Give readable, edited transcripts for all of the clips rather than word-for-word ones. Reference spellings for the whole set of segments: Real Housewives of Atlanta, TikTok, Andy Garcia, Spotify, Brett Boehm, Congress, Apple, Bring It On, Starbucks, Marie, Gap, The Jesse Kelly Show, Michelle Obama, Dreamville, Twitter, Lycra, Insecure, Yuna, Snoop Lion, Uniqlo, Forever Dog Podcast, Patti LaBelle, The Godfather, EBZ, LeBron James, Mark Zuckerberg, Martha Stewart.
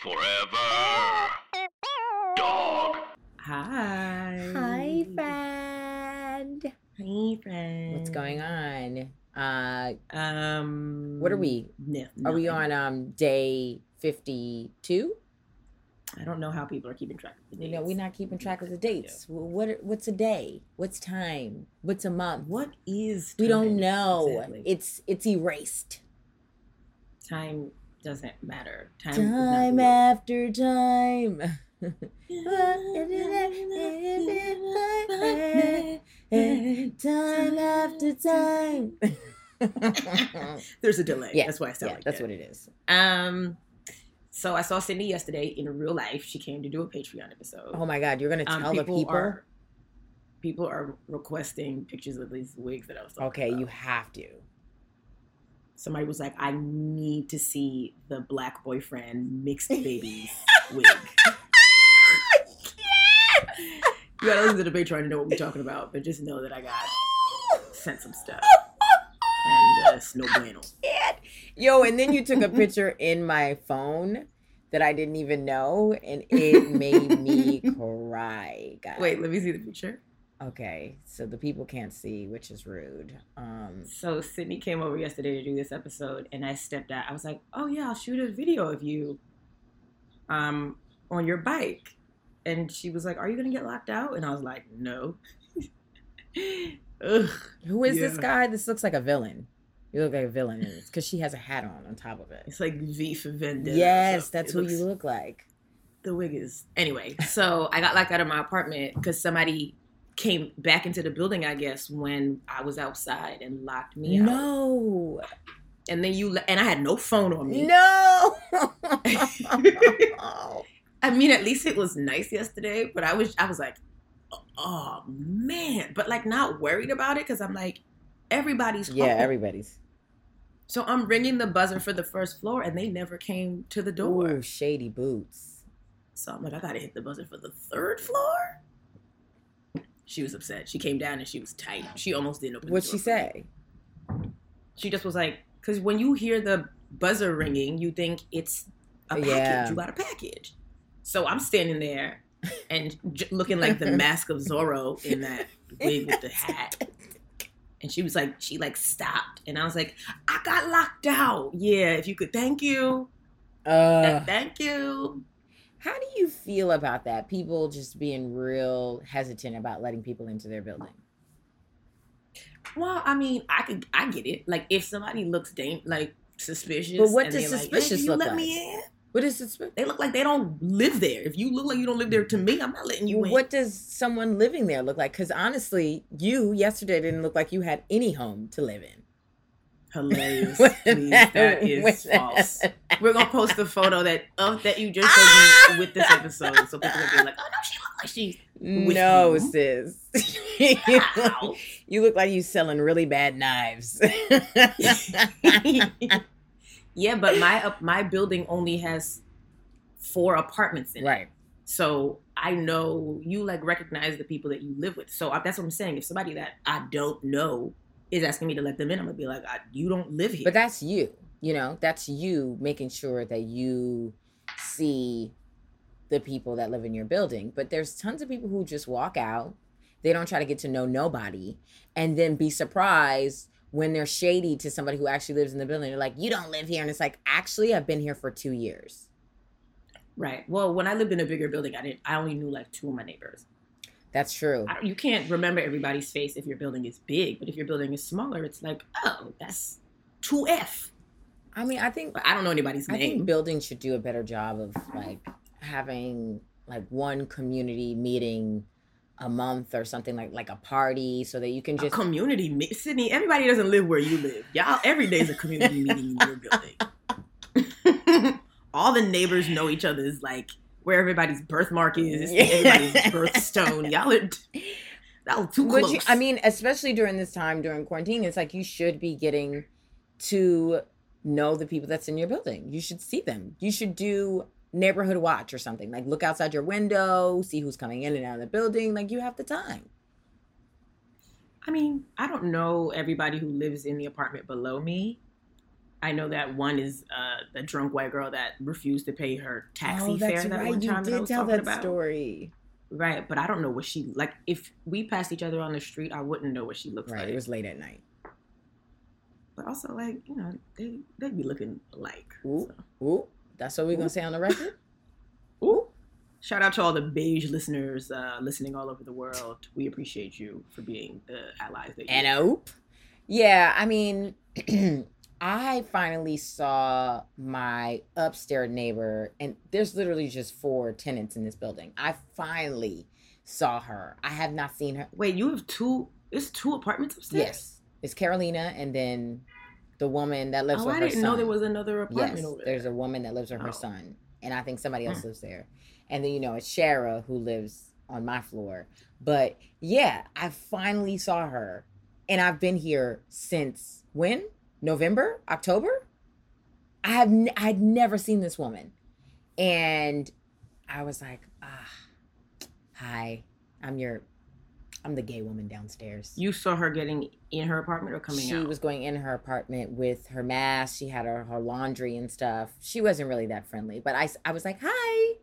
Forever Dog. Hi. Hi, friend. Hi, friend. What's going on? What are we? Are we on day 52? I don't know how people are keeping track of the dates. You know, we're not keeping track of the dates. Yeah. What's a day? What's time? What's a month? What is time? We don't know. Exactly. It's erased. Time doesn't matter. Time after time. Time after time. There's a delay. Yeah. That's why I sound like that. That's what it is. So I saw Sydnee yesterday in real life. She came to do a Patreon episode. Oh my God. You're going to tell people? People are requesting pictures of these wigs that I was talking about. Okay, you have to. Somebody was like, I need to see the black boyfriend mixed babies wig. Yeah! You gotta listen to the Patreon to know what we're talking about, but just know that I got sent some stuff. And it's no bueno. Yo, and then you took a picture in my phone that I didn't even know, and it made me cry, guys. Wait, let me see the picture. Okay, so the people can't see, which is rude. So Sydnee came over yesterday to do this episode, and I stepped out. I was like, oh, yeah, I'll shoot a video of you on your bike. And she was like, are you going to get locked out? And I was like, no. Ugh. Who is this guy? This looks like a villain. You look like a villain in this, because she has a hat on top of it. It's like V for Vendetta. Yes, so that's who you look like. The wig is. Anyway, so I got locked out of my apartment because somebody came back into the building, I guess, when I was outside and locked me out. No. And then and I had no phone on me. No. I mean, at least it was nice yesterday, but I was like, oh man, but like not worried about it because I'm like, everybody's home. Yeah, everybody's. So I'm ringing the buzzer for the first floor and they never came to the door. Ooh, shady boots. So I'm like, I gotta hit the buzzer for the third floor? She was upset. She came down and she was tight. She almost didn't open the door. What'd she say? She just was like, because when you hear the buzzer ringing, you think it's a package. Yeah. You got a package. So I'm standing there and looking like the Mask of Zorro in that wig with the hat. And she was like, she stopped. And I was like, I got locked out. Yeah, if you could, thank you. Thank you. How do you feel about that? People just being real hesitant about letting people into their building. Well, I mean, I get it. Like, if somebody looks suspicious, but what does suspicious look like? Let me in. What is suspicious? They look like they don't live there. If you look like you don't live there, to me, I'm not letting you in. What does someone living there look like? Because honestly, you yesterday didn't look like you had any home to live in. Hilarious. Please, that is false. We're gonna post the photo that you just showed me with this episode, so people will be like, "Oh no, she looks like she's with no you. Sis." Wow. You look like you selling really bad knives. Yeah, but my building only has 4 apartments in it. Right. So I know you recognize the people that you live with. So that's what I'm saying. If somebody that I don't know is asking me to let them in, I'm gonna be like, you don't live here. But that's you, that's you making sure that you see the people that live in your building. But there's tons of people who just walk out, they don't try to get to know nobody, and then be surprised when they're shady to somebody who actually lives in the building. They're like, you don't live here. And it's like, actually, I've been here for 2 years. Right, well, when I lived in a bigger building, I only knew 2 of my neighbors. That's true. You can't remember everybody's face if your building is big, but if your building is smaller, it's like, oh, that's 2F. I mean, I think... But I don't know anybody's name. I think buildings should do a better job of, having, one community meeting a month or something, like a party, so that you can just... A community meeting? Sydnee, everybody doesn't live where you live. Y'all, every day's a community meeting in your building. all the neighbors know each other's, like, where everybody's birthmark is, everybody's birthstone. Y'all are too close. I mean, especially during this time, during quarantine, it's like you should be getting to know the people that's in your building. You should see them. You should do neighborhood watch or something. Like, look outside your window, see who's coming in and out of the building. Like, you have the time. I mean, I don't know everybody who lives in the apartment below me. I know that one is the drunk white girl that refused to pay her taxi fare that one time that I was talking about. Story. Right, but I don't know what she, like, if we passed each other on the street, I wouldn't know what she looked like. Right, it was late at night. But also, like, you know, they be looking alike. Ooh, so. Ooh, that's what we're going to say on the record? Ooh. Shout out to all the beige listeners listening all over the world. We appreciate you for being the allies that you and hope. Yeah, I mean, I finally saw my upstairs neighbor, and there's literally just 4 tenants in this building. I finally saw her. I have not seen her. Wait, you have 2? It's 2 apartments upstairs? Yes. It's Carolina and then the woman that lives with her son. I didn't know there was another apartment over there. There's a woman that lives with her son, and I think somebody else lives there. And then, you know, it's Shara who lives on my floor. But yeah, I finally saw her. And I've been here since when? November? October? I'd never seen this woman. And I was like, hi, I'm the gay woman downstairs. You saw her getting in her apartment or coming out? She was going in her apartment with her mask. She had her laundry and stuff. She wasn't really that friendly. But I was like, hi.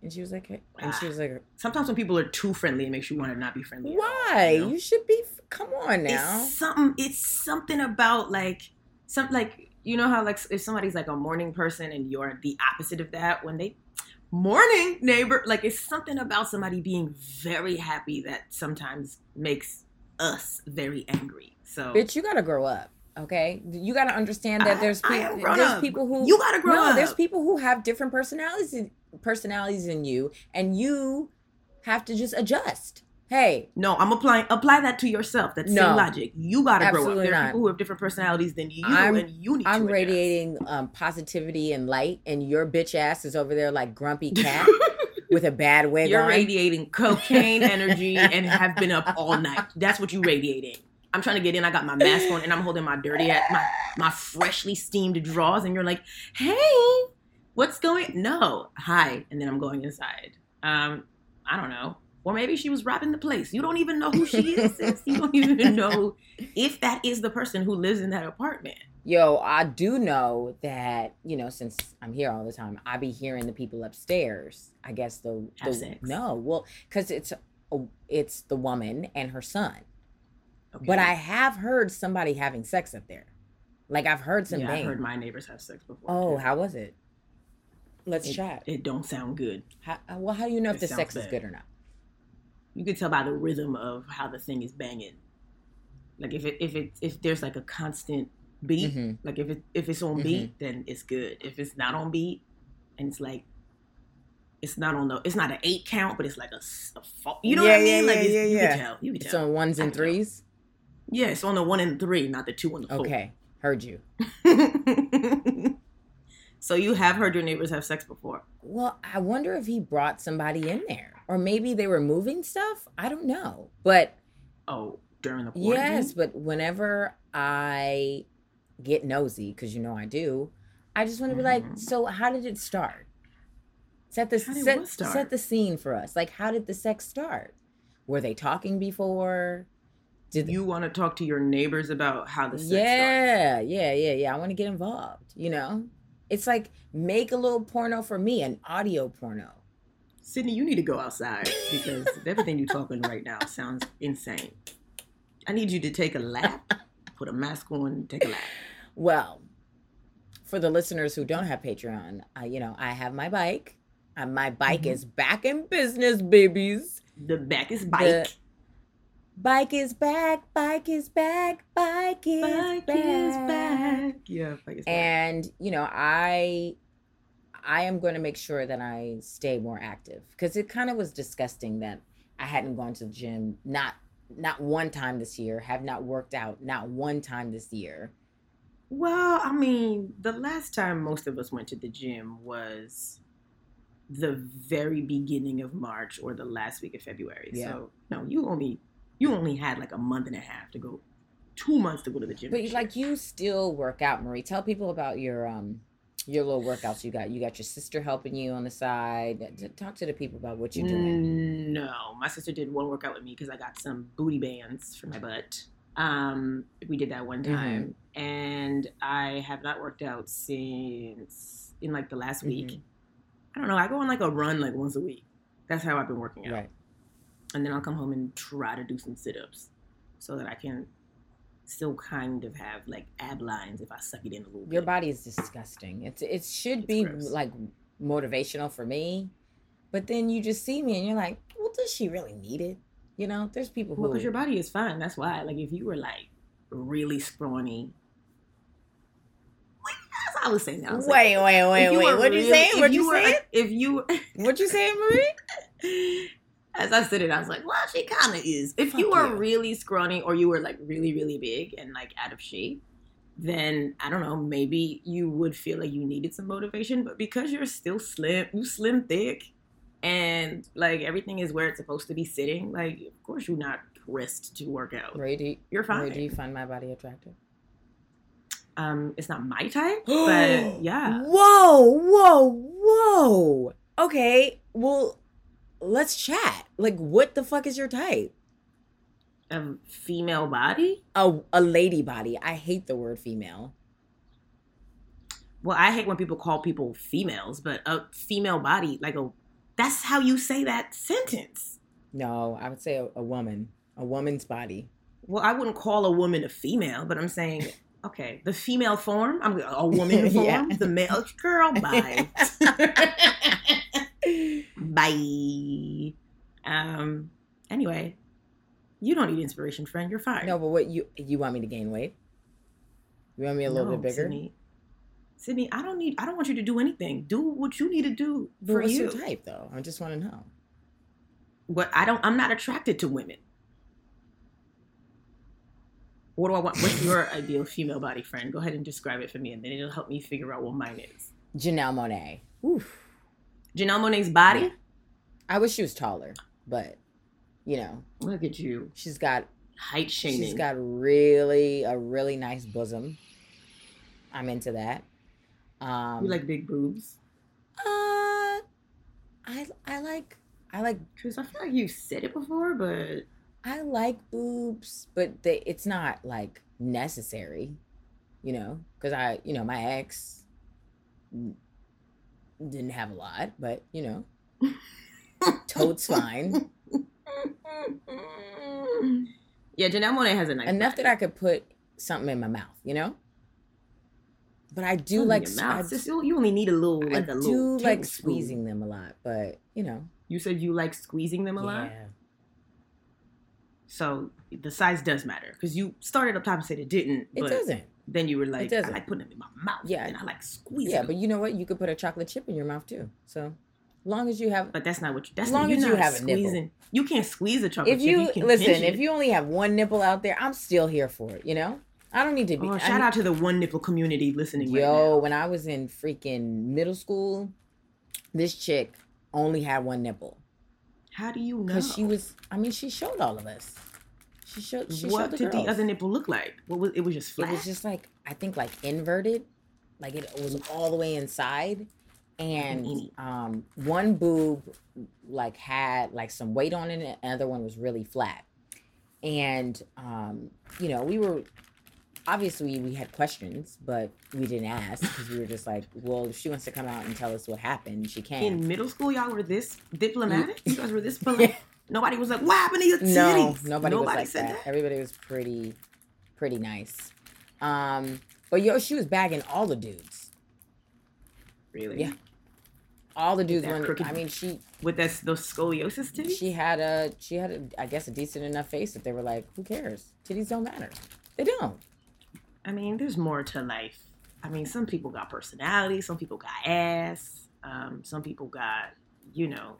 And she was like, hey. And she was like, sometimes when people are too friendly, it makes you want to not be friendly. Why? You know? You should be. Come on now. It's something about like you know how like if somebody's like a morning person and you're the opposite of that when they morning neighbor, like it's something about somebody being very happy that sometimes makes us very angry. So bitch, you gotta grow up. Okay, you got to understand that there's people who have different personalities in you, and you have to just adjust. Hey, no, I'm apply that to yourself. That's same logic. You got to grow up. There are people who have different personalities than you, and you need to. I'm radiating positivity and light, and your bitch ass is over there like grumpy cat. With a bad wig on. You're radiating cocaine energy and have been up all night. That's what you radiating. I'm trying to get in. I got my mask on and I'm holding my my freshly steamed drawers. And you're like, hey, what's going? No. Hi. And then I'm going inside. I don't know. Or maybe she was robbing the place. You don't even know who she is. Sis. You don't even know if that is the person who lives in that apartment. Yo, I do know that, you know, since I'm here all the time, I be hearing the people upstairs. I guess the sex. No. Well, because it's the woman and her son. Okay. But I have heard somebody having sex up there. Like, I've heard some I've heard my neighbors have sex before. Oh, how was it? Let's chat. It don't sound good. How do you know if the sex is good or not? You can tell by the rhythm of how the thing is banging. Like, if there's, like, a constant beat, mm-hmm. like, if it's on mm-hmm. beat, then it's good. If it's not on beat, and it's, like, it's not an 8 count, but it's like a you know what I mean? Like you can tell. It's on 1s and 3s? Yeah, it's on the 1 and 3, not the 2 and the 4. Okay, heard you. So you have heard your neighbors have sex before? Well, I wonder if he brought somebody in there. Or maybe they were moving stuff? I don't know. But during the quarantine? Yes, but whenever I get nosy, because you know I do, I just want to be like, so how did it start? Set the scene for us. Like, how did the sex start? Were they talking before? You want to talk to your neighbors about how the sex started? Yeah. I want to get involved, you know? It's like, make a little porno for me, an audio porno. Sydnee, you need to go outside because everything you're talking right now sounds insane. I need you to take a lap, put a mask on, and take a lap. Well, for the listeners who don't have Patreon, you know, I have my bike. My bike is back in business, babies. The bike is back. Yeah, bike is back. And, you know, I am going to make sure that I stay more active because it kind of was disgusting that I hadn't gone to the gym not one time this year, have not worked out not one time this year. Well, I mean, the last time most of us went to the gym was the very beginning of March or the last week of February. Yeah. So no, you only had like a month and a half to go, 2 months to go to the gym. But like you still work out, Marie. Tell people about your little workouts you got. You got your sister helping you on the side. Talk to the people about what you're doing. No, my sister did one workout with me because I got some booty bands for my butt. We did that one time, mm-hmm. and I have not worked out since in like the last week. Mm-hmm. I don't know. I go on like a run like once a week. That's how I've been working out. Right. And then I'll come home and try to do some sit-ups so that I can still kind of have like ab lines if I suck it in a little bit. Your body is disgusting. It should be gross. Like motivational for me, but then you just see me and you're like, well, does she really need it? You know, there's people who... Well, because your body is fine. That's why. Like, if you were, like, really scrawny... Wait, I was saying that. Wait. What you saying, Marie? As I said it, I was like, well, she kind of is. If you were really scrawny or you were, like, really, really big and, like, out of shape, then, I don't know, maybe you would feel like you needed some motivation. But because you're still slim, you slim thick... And, like, everything is where it's supposed to be sitting. Like, of course you're not pressed to work out. You're fine. Ray, do you find my body attractive? It's not my type, but yeah. Whoa. Okay, well, let's chat. Like, what the fuck is your type? A female body? A lady body. I hate the word female. Well, I hate when people call people females, but a female body, like a... That's how you say that sentence. No, I would say a woman. A woman's body. Well, I wouldn't call a woman a female, but I'm saying, okay, the female form, a woman form, yeah. The male, girl, bye. Bye. Anyway, you don't need inspiration, friend. You're fine. No, but what you want me to gain weight? You want me a little bit bigger? Sydnee, I don't want you to do anything. Do what you need to do for you. What's your type, though? I just want to know. But I'm not attracted to women. What do I want? What's your ideal female body, friend? Go ahead and describe it for me, and then it'll help me figure out what mine is. Janelle Monáe. Oof. Janelle Monáe's body? Yeah. I wish she was taller, but, you know. Look at you. She's got... height shaming. She's got a really nice bosom. I'm into that. You like big boobs? I like. Cause I feel like you said it before, but I like boobs, but it's not like necessary, you know. Cause my ex didn't have a lot, but you know, totes fine. Yeah, Janelle Monáe has a nice enough body. That I could put something in my mouth, you know. But I do like... you only need a little... Like I do like squeezing them a lot, but, you know. You said you like squeezing them a lot? Yeah. So the size does matter. Because you started up top and said it didn't. It doesn't. Then you were like, I like putting them in my mouth. Yeah. And I like squeezing them. Yeah, but you know what? You could put a chocolate chip in your mouth, too. So long as you have... But that's not what you... That's as long as you have squeezing. A nipple. You can't squeeze a chocolate chip. You can listen, if you only have one nipple out there, I'm still here for it, you know? I don't need to be... Oh, shout out to the one nipple community listening right now. Yo, when I was in freaking middle school, this chick only had one nipple. How do you know? Because she was... I mean, she showed all of us. She showed the girls. What did the other nipple look like? It was just flat? It was just like, I think like inverted. Like it was all the way inside. And one boob like had like some weight on it and the other one was really flat. And, you know, we were... Obviously, we had questions, but we didn't ask because we were just like, well, if she wants to come out and tell us what happened, she can. In middle school, y'all were this diplomatic? You guys were this polite? Nobody was like, what happened to your titties? No, nobody was like that. Everybody was pretty nice. But yo, she was bagging all the dudes. Really? Yeah. All the dudes wanted, I mean, she... With those scoliosis titties? She had a, I guess, a decent enough face that they were like, who cares? Titties don't matter. They don't. I mean, there's more to life. I mean, some people got personality, some people got ass, some people got, you know,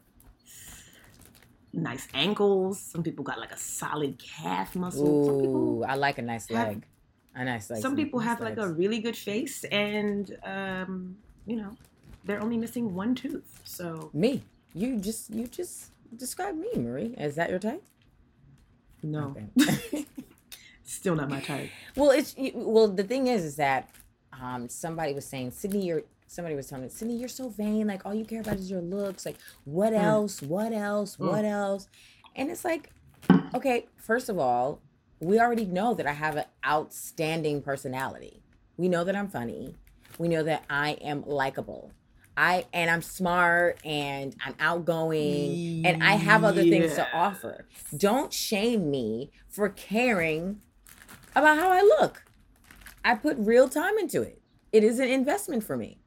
nice ankles, some people got like a solid calf muscle. Ooh, I like a nice leg. And I like some people have like a really good face, and you know, they're only missing one tooth. So me, you just describe me, Marie. Is that your type? No, okay. Still not my type. Well, the thing is that somebody was saying, somebody was telling me, Sydnee, you're so vain. Like, all you care about is your looks. Like, what else? What else? What else? And it's like, okay, first of all, we already know that I have an outstanding personality. We know that I'm funny. We know that I am likable. And I'm smart, and I'm outgoing, and I have other things to offer. Don't shame me for caring about how I look. I put real time into it. It is an investment for me.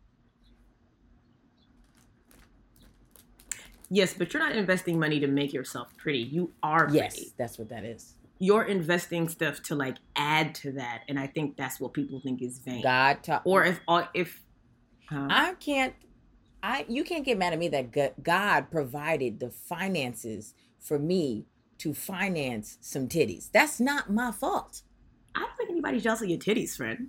Yes, but you're not investing money to make yourself pretty. You are pretty. Yes, that's what that is. You're investing stuff to like add to that, and I think that's what people think is vain. You can't get mad at me that God provided the finances for me to finance some titties. That's not my fault. I don't think anybody's jealous of your titties, friend.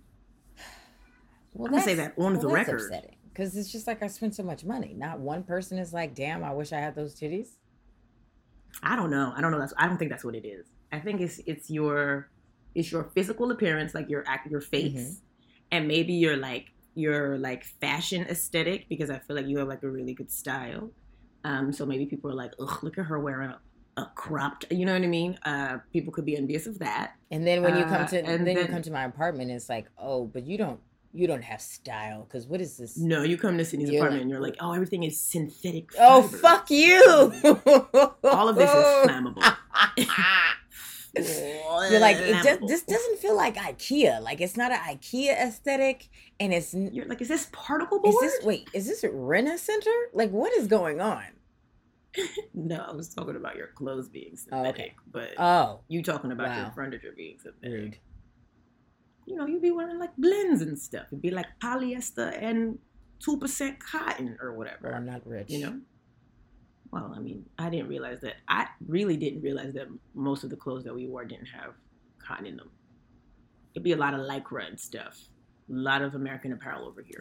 Well, I'm going to say that on the record. That's upsetting, because it's just like I spent so much money. Not one person is like, damn, I wish I had those titties. I don't know. I don't think that's what it is. I think it's your physical appearance, like your face, and maybe your fashion aesthetic, because I feel like you have like a really good style. So maybe people are like, ugh, look at her wearing a cropped, you know what I mean? People could be envious of that. And then when you come to, you come to my apartment, it's like, oh, but you don't have style, because what is this? No, you come to Sydney's apartment and you're like, oh, everything is synthetic fibers. Oh, fuck you! All of this is flammable. You're like, this doesn't feel like IKEA. Like, it's not an IKEA aesthetic, and it's... You're like, is this particle board? Is this Rent-A-Center? Like, what is going on? No, I was talking about your clothes being synthetic, but you talking about your furniture being synthetic. Rude. You know, you'd be wearing like blends and stuff. It'd be like polyester and 2% cotton or whatever. Well, I'm not rich. You know? Well, I mean, I really didn't realize that most of the clothes that we wore didn't have cotton in them. It'd be a lot of Lycra and stuff. A lot of American Apparel over here.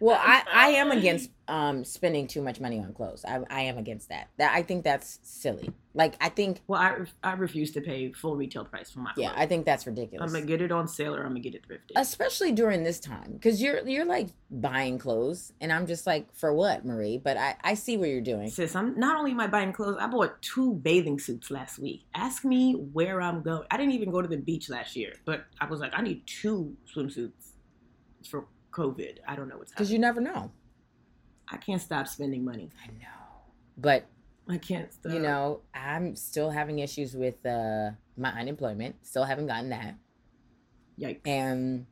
Well, I am against spending too much money on clothes. I am against that. I think that's silly. Like, I think... Well, I refuse to pay full retail price for my clothes. Yeah, I think that's ridiculous. I'm going to get it on sale, or I'm going to get it thrifted. Especially during this time. Because you're like buying clothes. And I'm just like, for what, Marie? But I see what you're doing. Sis, I'm not only am I buying clothes, I bought 2 bathing suits last week. Ask me where I'm going. I didn't even go to the beach last year. But I was like, I need 2 swimsuits. For COVID. I don't know what's happening. Because you never know. I can't stop spending money. I know. But I can't stop. You know, I'm still having issues with my unemployment. Still haven't gotten that. Yikes. And,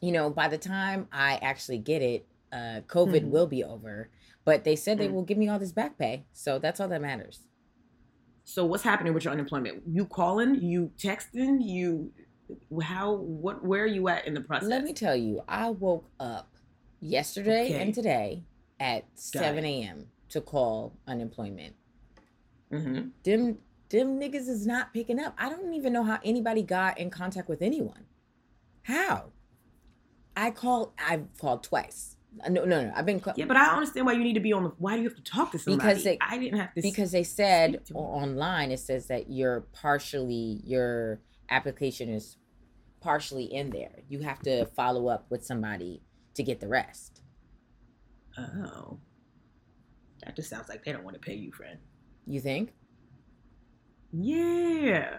you know, by the time I actually get it, COVID will be over. But they said they will give me all this back pay. So that's all that matters. So what's happening with your unemployment? You calling? You texting? You... where are you at in the process? Let me tell you, I woke up yesterday and today at 7 a.m. to call unemployment. Mm-hmm. Them niggas is not picking up. I don't even know how anybody got in contact with anyone. How? I've called twice. No. I've been called. Yeah, but I don't understand why you need to be on the... Why do you have to talk to somebody? Because they said online, it says that your application is partially in there. You have to follow up with somebody to get the rest. Oh. That just sounds like they don't want to pay you, friend. You think? Yeah.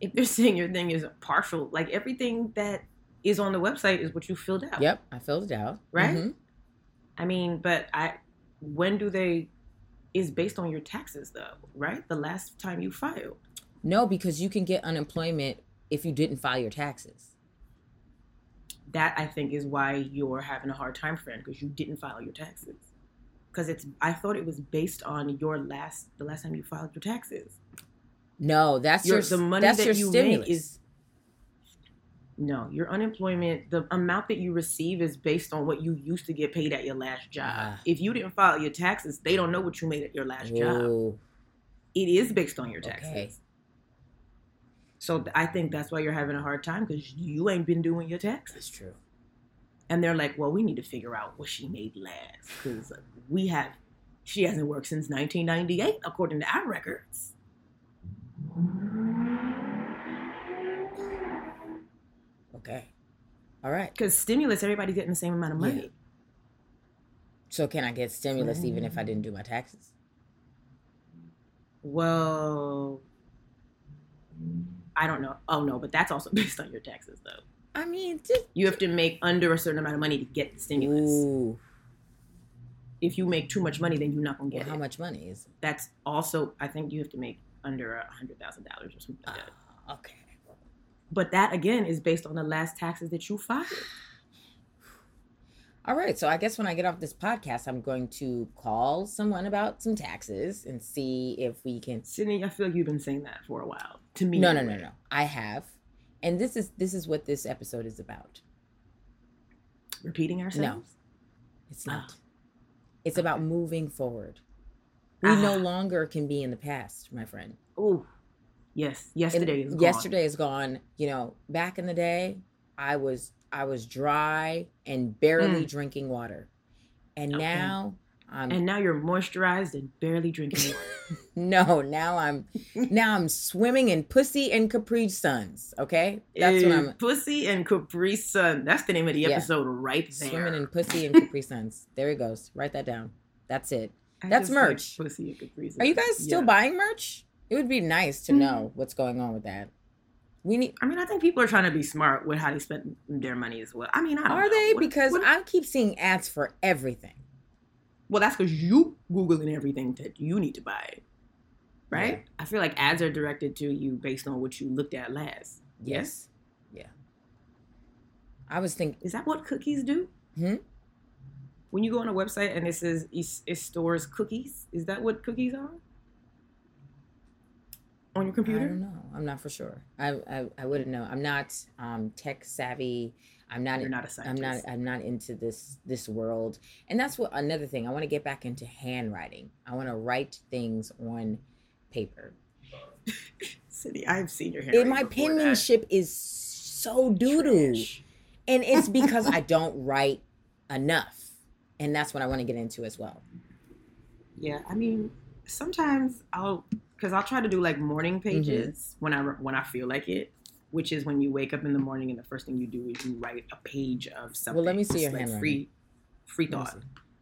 If they're saying your thing is a partial, like everything that is on the website is what you filled out. Yep, I filled it out. Right? Mm-hmm. I mean, but when do they, is based on your taxes though, right? The last time you filed. No, because you can get unemployment if you didn't file your taxes. That, I think, is why you're having a hard time, friend, because you didn't file your taxes. Because it's, I thought it was based on the last time you filed your taxes. No, that's the money that you make is. No, your unemployment, the amount that you receive is based on what you used to get paid at your last job. If you didn't file your taxes, they don't know what you made at your last job. It is based on your taxes. Okay. So I think that's why you're having a hard time, because you ain't been doing your taxes. That's true. And they're like, well, we need to figure out what she made last, because she hasn't worked since 1998, according to our records. Okay. All right. Because stimulus, everybody's getting the same amount of money. Yeah. So can I get stimulus even if I didn't do my taxes? Well, I don't know. Oh, no, but that's also based on your taxes, though. I mean, you have to make under a certain amount of money to get the stimulus. Ooh. If you make too much money, then you're not going to get it. How much money is it? That's also, I think you have to make under $100,000 or something like that. Okay. But that, again, is based on the last taxes that you filed. All right. So I guess when I get off this podcast, I'm going to call someone about some taxes and see if we can. Sydnee, I feel like you've been saying that for a while. To me. No. I have. And this is what this episode is about. Repeating ourselves? No, it's not. It's about moving forward. We no longer can be in the past, my friend. Ooh. Yes, yesterday is gone. You know, back in the day, I was dry and barely drinking water, and now I'm. And now you're moisturized and barely drinking water. No, now I'm swimming in pussy and Capri-Suns. Okay, that's what I'm. Pussy and Capri-Sun. That's the name of the episode, right there. Swimming in pussy and Capri-Suns. There it goes. Write that down. That's it. That's merch. Pussy and Capri-Suns. Are you guys still buying merch? It would be nice to know what's going on with that. I think people are trying to be smart with how they spend their money as well. I mean, I don't know. Are they? Because I keep seeing ads for everything. Well, that's because you Googling everything that you need to buy, right? Yeah. I feel like ads are directed to you based on what you looked at last. Yes. Yeah. I was thinking. Is that what cookies do? Hmm? When you go on a website and it says it stores cookies, is that what cookies are? On your computer? I don't know. I'm not for sure. I wouldn't know. I'm not tech savvy. You're not a scientist. I'm not into this world. And that's what another thing. I want to get back into handwriting. I want to write things on paper. Sydnee, I've seen your handwriting. My penmanship is so doo-doo. Trash. And it's because I don't write enough. And that's what I want to get into as well. Yeah, I mean, sometimes I'll try to do like morning pages when I feel like it, which is when you wake up in the morning and the first thing you do is you write a page of something. Well, let me see your handwriting. Free thought.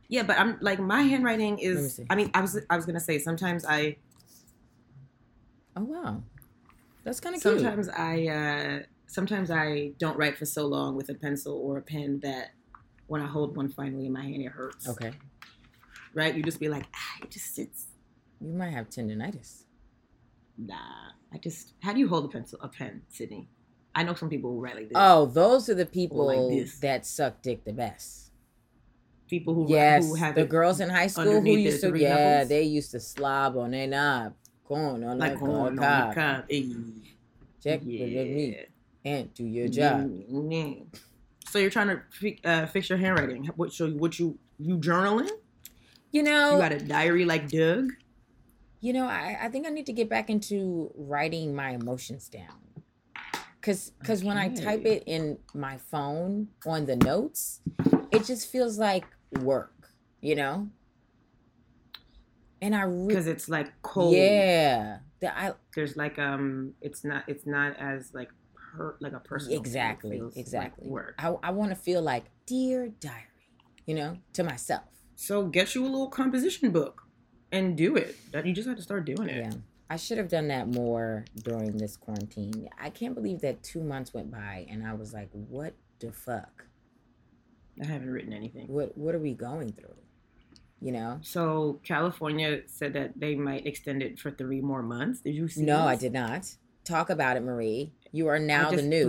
Yeah, but I'm like, my handwriting is. I mean, I was gonna say sometimes I. Oh wow, that's kind of cute. Sometimes I don't write for so long with a pencil or a pen that when I hold one finally in my hand it hurts. Okay. Right, you just be like, it just sits. You might have tendinitis. Nah, how do you hold a pen, Sydnee? I know some people who write like this. Oh, those are the people that suck dick the best. People who write, who have the girls in high school who used to they used to slob on their knob, corn on the cob. Check with me and do your job. Mm-hmm. So you're trying to fix your handwriting. What you journaling? You know, you got a diary like Doug. You know, I think I need to get back into writing my emotions down. Because when I type it in my phone on the notes, it just feels like work, you know? And because it's like cold. Yeah. There's like, it's not as like a personal. Exactly. Like work. I want to feel like, dear diary, you know, to myself. So get you a little composition book. And do it. You just have to start doing it. Yeah, I should have done that more during this quarantine. I can't believe that 2 months went by and I was like, "What the fuck?" I haven't written anything. What are we going through? you know? So California said that they might extend it for 3 more months. Did you see No, this? I did not. Talk about it, Marie. You are now the news.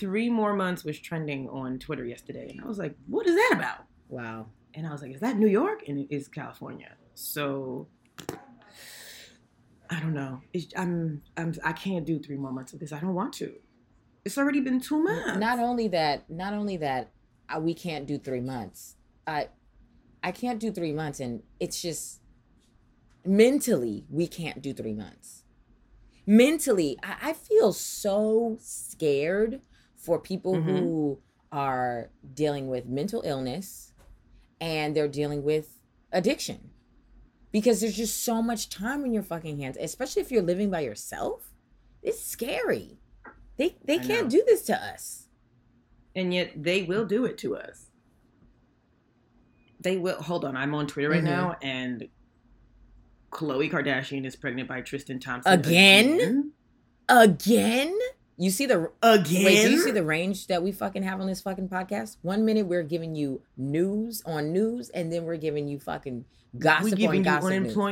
Three more months was trending on Twitter yesterday. And I was like, what is that about? Wow. And I was like, is that New York? And it is California. So I don't know. I can't do 3 more months of this. I don't want to. It's already been 2 months. Not only that, we can't do 3 months. I can't do 3 months, and it's just mentally we can't do 3 months. Mentally, I feel so scared for people mm-hmm. who are dealing with mental illness and they're dealing with addiction, because there's just so much time in your fucking hands, especially if you're living by yourself. It's scary. They can't do this to us. And yet they will do it to us. They will. Hold on. I'm on Twitter right mm-hmm. now, and Khloe Kardashian is pregnant by Tristan Thompson. Again? You see the again? Wait, do you see the range that we fucking have on this fucking podcast? 1 minute we're giving you news on news, and then we're giving you fucking gossip on gossip. We're giving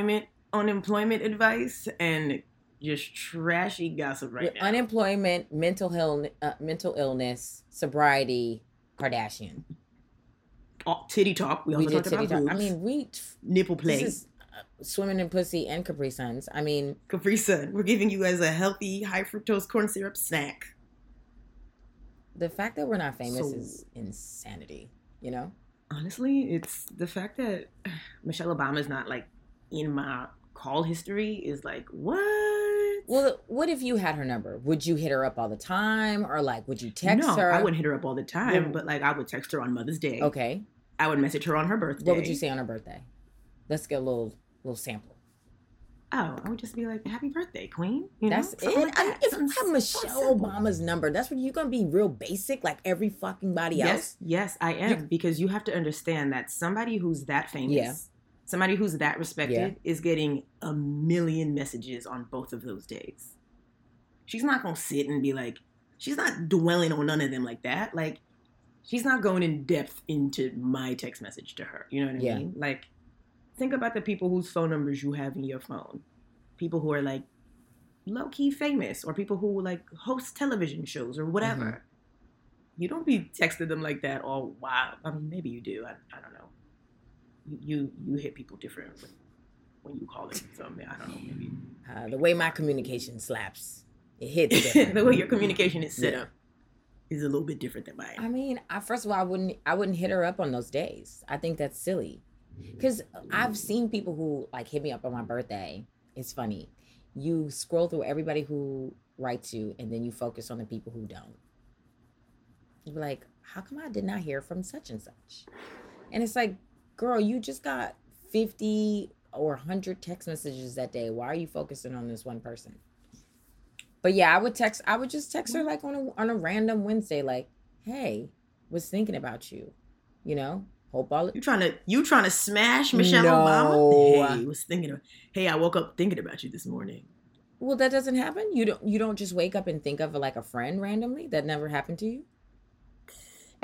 you unemployment advice, and just trashy gossip right now. Unemployment, mental illness, sobriety, Kardashian. Oh, titty talk. We did titty talk. Boobs. I mean, nipple play. This is swimming in pussy and Capri-Suns. I mean, Capri-Sun. We're giving you guys a healthy, high fructose corn syrup snack. The fact that we're not famous is insanity. You know, honestly, it's the fact that Michelle Obama's not like in my call history is like what. Well, what if you had her number? Would you hit her up all the time, or like would you text her? No, I wouldn't hit her up all the time, but like I would text her on Mother's Day. Okay. I would message her on her birthday. What would you say on her birthday? Let's get a little sample. Oh, I would just be like, "Happy birthday, Queen." You know? That's it. Like that. I mean, if you have Michelle Obama's number, that's what you're gonna be real basic, like every fucking body else. Yes, I am, because you have to understand that somebody who's that famous, somebody who's that respected, is getting 1 million messages on both of those days. She's not gonna sit and be like, she's not dwelling on none of them like that. Like, she's not going in depth into my text message to her. You know what I mean? Like, think about the people whose phone numbers you have in your phone. People who are like low-key famous, or people who like host television shows or whatever. Mm-hmm. You don't be texting them like that all wild. I mean, maybe you do. I don't know. You hit people different when you call it something. I don't know, maybe. The way my communication slaps, it hits different. The way your communication is set up is a little bit different than mine. I mean, first of all, I wouldn't hit her up on those days. I think that's silly. Because I've seen people who like hit me up on my birthday. It's funny. You scroll through everybody who writes you, and then you focus on the people who don't. You be like, how come I did not hear from such and such? And it's like, girl, you just got 50 or 100 text messages that day. Why are you focusing on this one person? But yeah, I would just text her like on a random Wednesday, like, hey, was thinking about you. You know? Hope all you trying to smash Michelle Obama? Hey, I woke up thinking about you this morning. Well, that doesn't happen. You don't just wake up and think of like a friend randomly? That never happened to you?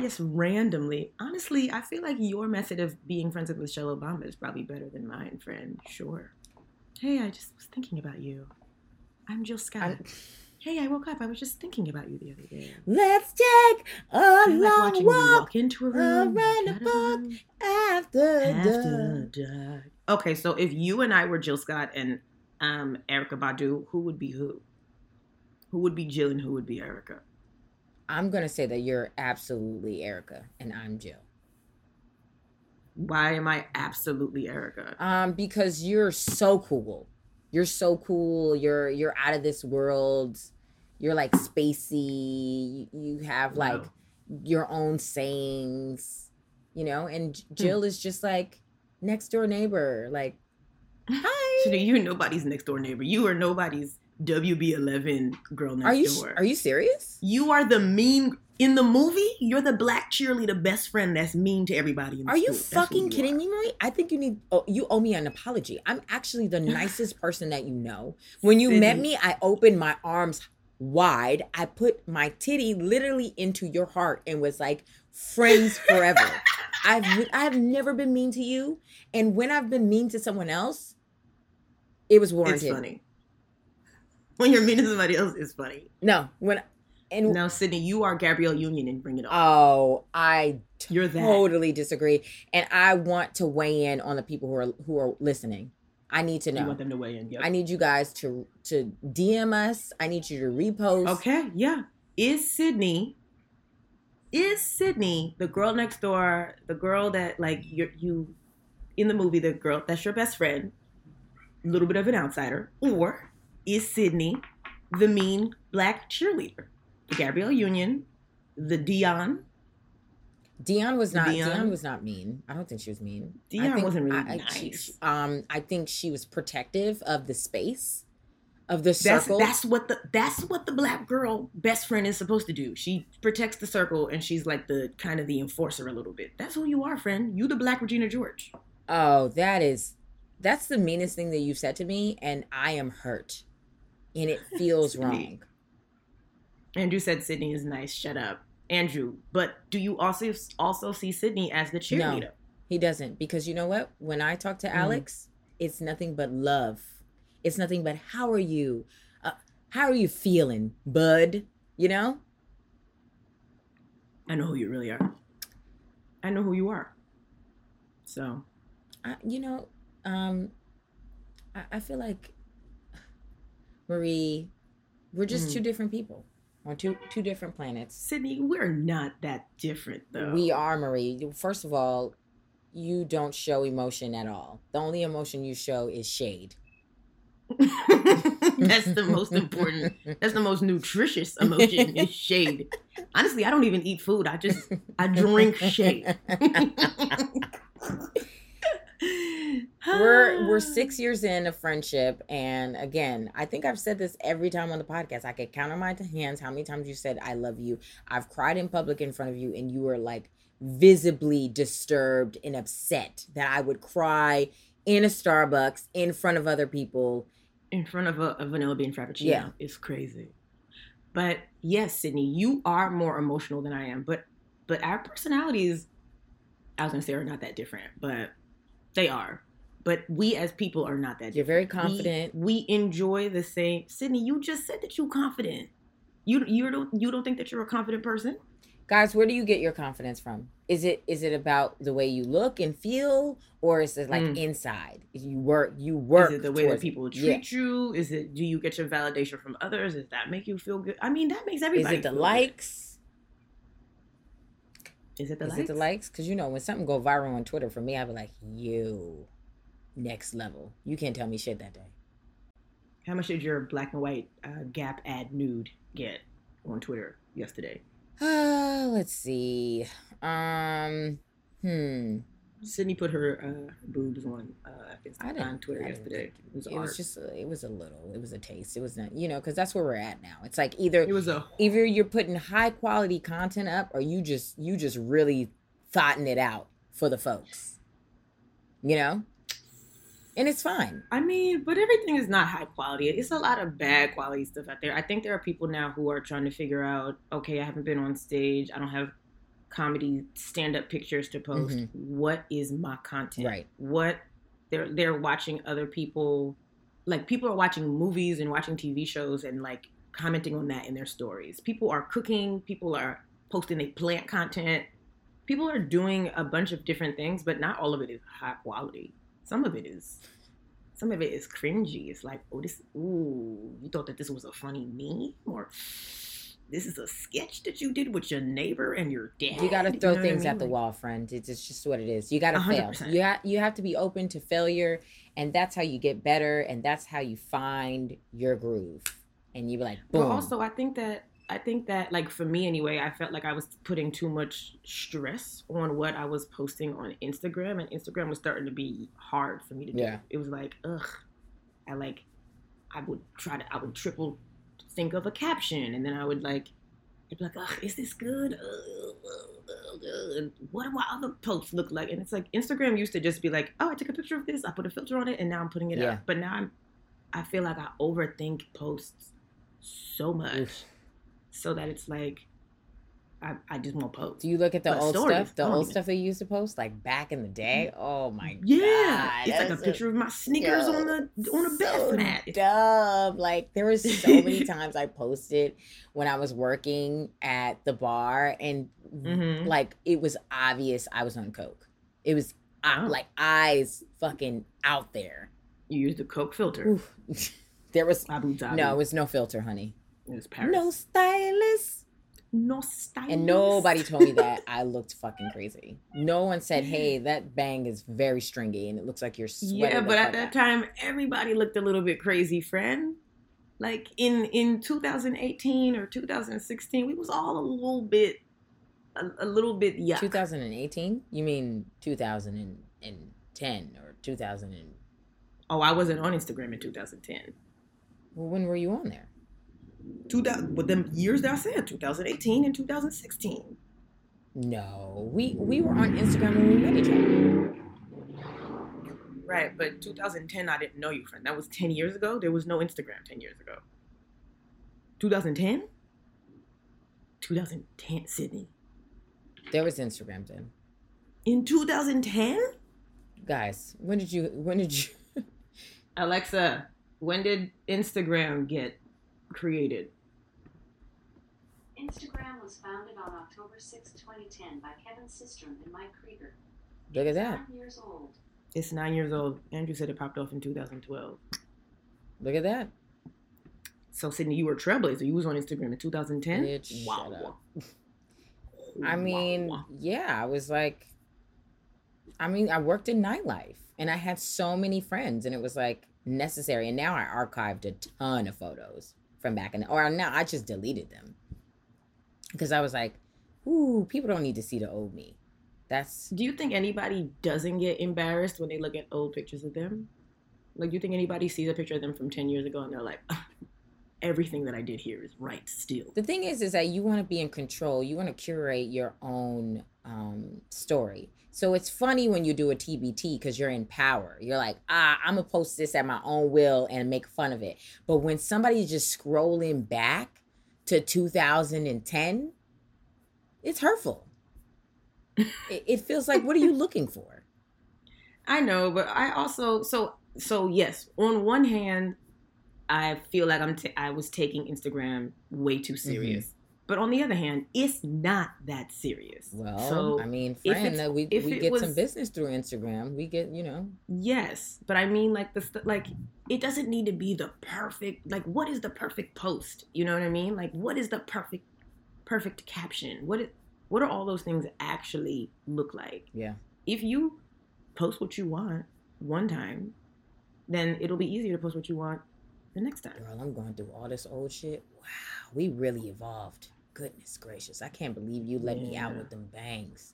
Yes, randomly. Honestly, I feel like your method of being friends with Michelle Obama is probably better than mine, friend. Sure. Hey, I just was thinking about you. I'm Jill Scott. Hey, I woke up. I was just thinking about you the other day. Let's take a long walk into a room around the book after dark. Okay, so if you and I were Jill Scott and Erykah Badu, who would be who? Who would be Jill and who would be Erykah? I'm going to say that you're absolutely Erykah and I'm Jill. Why am I absolutely Erykah? Because you're so cool. You're so cool. You're out of this world. You're like spacey. You have like your own sayings, you know, and Jill is just like next door neighbor. Like, hi. So you're nobody's next door neighbor. You are nobody's WB11 girl next door. Are you serious? You are the mean in the movie. You're the black cheerleader best friend that's mean to everybody in the school. Are you fucking kidding me, Marie? I think you owe me an apology. I'm actually the nicest person that you know. When you met me, I opened my arms wide. I put my titty literally into your heart and was like, friends forever. I've never been mean to you. And when I've been mean to someone else, it was warranted. It's funny. When you're mean to somebody else, it's funny. No. Now, Sydney, you are Gabrielle Union and Bring It On. Oh, You're that. Totally disagree. And I want to weigh in on the people who are listening. I need to know. You want them to weigh in. Yep. I need you guys to DM us. I need you to repost. Okay, yeah. Is Sydney the girl next door, the girl that, like, you in the movie, the girl that's your best friend, a little bit of an outsider, or is Sydney the mean black cheerleader? The Gabrielle Union, the Dion. Dion was not mean. I don't think she was mean. Dion wasn't really nice. I think she was protective of the space, of the circle. That's what the black girl best friend is supposed to do. She protects the circle, and she's like the kind of the enforcer a little bit. That's who you are, friend. You the black Regina George. Oh, that's the meanest thing that you've said to me, and I am hurt, and it feels wrong. Andrew said Sydney is nice. Shut up, Andrew. But do you also see Sydney as the cheerleader? No, he doesn't. Because you know what? When I talk to Alex, it's nothing but love. It's nothing but, how are you? How are you feeling, bud? You know? I know who you really are. I know who you are. So. I feel like, Marie, we're just two different people. On two different planets. Sydney, we're not that different, though. We are, Marie. First of all, you don't show emotion at all. The only emotion you show is shade. That's the most nutritious emotion is shade. Honestly, I don't even eat food. I drink shade. We're 6 years in a friendship, and again, I think I've said this every time on the podcast. I could count on my hands how many times you said, I love you. I've cried in public in front of you, and you were like visibly disturbed and upset that I would cry in a Starbucks in front of other people. In front of a vanilla bean frappuccino. Yeah. It's crazy. But yes, Sydney, you are more emotional than I am, but our personalities, I was going to say, are not that different, but they are. But we as people are not that different. You're very confident. We enjoy the same. Sydney, you just said that you're confident. You don't think that you're a confident person? Guys, where do you get your confidence from? Is it about the way you look and feel, or is it like inside? You work. Is it the way that people treat you? Is it, do you get your validation from others? Does that make you feel good? I mean, that makes everybody. Is it the likes? Good. Is it the likes? Because, you know, when something go viral on Twitter, for me, I'd be like, yo, next level. You can't tell me shit that day. How much did your black and white Gap ad nude get on Twitter yesterday? Let's see. Sydney put her boobs on Twitter yesterday. It was a taste. It was not, you know, because that's where we're at now. It's like either you're putting high quality content up, or you just really thotting it out for the folks, you know. And it's fine. I mean, but everything is not high quality. It's a lot of bad quality stuff out there. I think there are people now who are trying to figure out, okay, I haven't been on stage. I don't have comedy stand-up pictures to post. Mm-hmm. What is my content? Right. What they're watching other people, like people are watching movies and watching TV shows and like commenting on that in their stories. People are cooking. People are posting their plant content. People are doing a bunch of different things, but not all of it is high quality. Some of it is cringy. It's like, oh, you thought that this was a funny meme, or this is a sketch that you did with your neighbor and your dad. You got to throw things at the wall, friend. It's just what it is. You got to fail. You have to be open to failure, and that's how you get better, and that's how you find your groove. And you be like, boom. But also, I think that, like, for me anyway, I felt like I was putting too much stress on what I was posting on Instagram, and Instagram was starting to be hard for me to do. Yeah. It was like, ugh, I would triple think of a caption, and then I'd be like, ugh, is this good? What do my other posts look like? And it's like, Instagram used to just be like, oh, I took a picture of this, I put a filter on it, and now I'm putting it up. But now I feel like I overthink posts. so much so that it's like, I just won't post. Do you look at the old stuff? The old stuff they used to post, like back in the day? Oh my God. Yeah. It's like a picture of my sneakers on the bed mat. Dumb. Like there was so many times I posted when I was working at the bar and like it was obvious I was on coke. It was like eyes fucking out there. You used the coke filter. There was no, it was no filter, honey. It was Paris. No stylist. No style. And nobody told me that I looked fucking crazy. No one said, hey, that bang is very stringy and it looks like you're sweating. Yeah, but at that time, everybody looked a little bit crazy, friend. Like in 2018 or 2016, we was all a little bit yuck. 2018? You mean 2010 or 2000 and... Oh, I wasn't on Instagram in 2010. Well, when were you on there? 2000, but them years that I said, 2018 and 2016. No, we were on Instagram when we met each other. Right, but 2010, I didn't know you, friend. That was 10 years ago. There was no Instagram 10 years ago. 2010? 2010, Sydney. There was Instagram then. In 2010? Guys, when did you... Alexa, when did Instagram get created? Instagram was founded on October 6, 2010 by Kevin Systrom and Mike Krieger. Look at that. 9 years old. It's 9 years old. Andrew said it popped off in 2012. Look at that. So, Sydney, you were a trailblazer. You was on Instagram in 2010? Bitch, wow. Shut up. I mean, yeah, I was like, I mean, I worked in nightlife and I had so many friends and it was like necessary. And now I archived a ton of photos from back in, or now I just deleted them because I was like, ooh, people don't need to see the old me. That's. Do you think anybody doesn't get embarrassed when they look at old pictures of them? Like, do you think anybody sees a picture of them from 10 years ago and they're like, oh, everything that I did here is right still? The thing is that you want to be in control. You want to curate your own story. So it's funny when you do a TBT because you're in power. You're like, I'm going to post this at my own will and make fun of it. But when somebody's just scrolling back to 2010, it's hurtful. It feels like, what are you looking for? I know, but I also, so yes, on one hand, I feel like I was taking Instagram way too serious. Mm-hmm. But on the other hand, it's not that serious. Well, so I mean, friend, we get some business through Instagram. We get, you know. Yes, but I mean, like, it doesn't need to be the perfect, like, what is the perfect post? You know what I mean? Like, what is the perfect caption? What are all those things actually look like? Yeah. If you post what you want one time, then it'll be easier to post what you want the next time. Girl, I'm going through all this old shit. Wow, we really evolved. Goodness gracious. I can't believe you let me out with them bangs.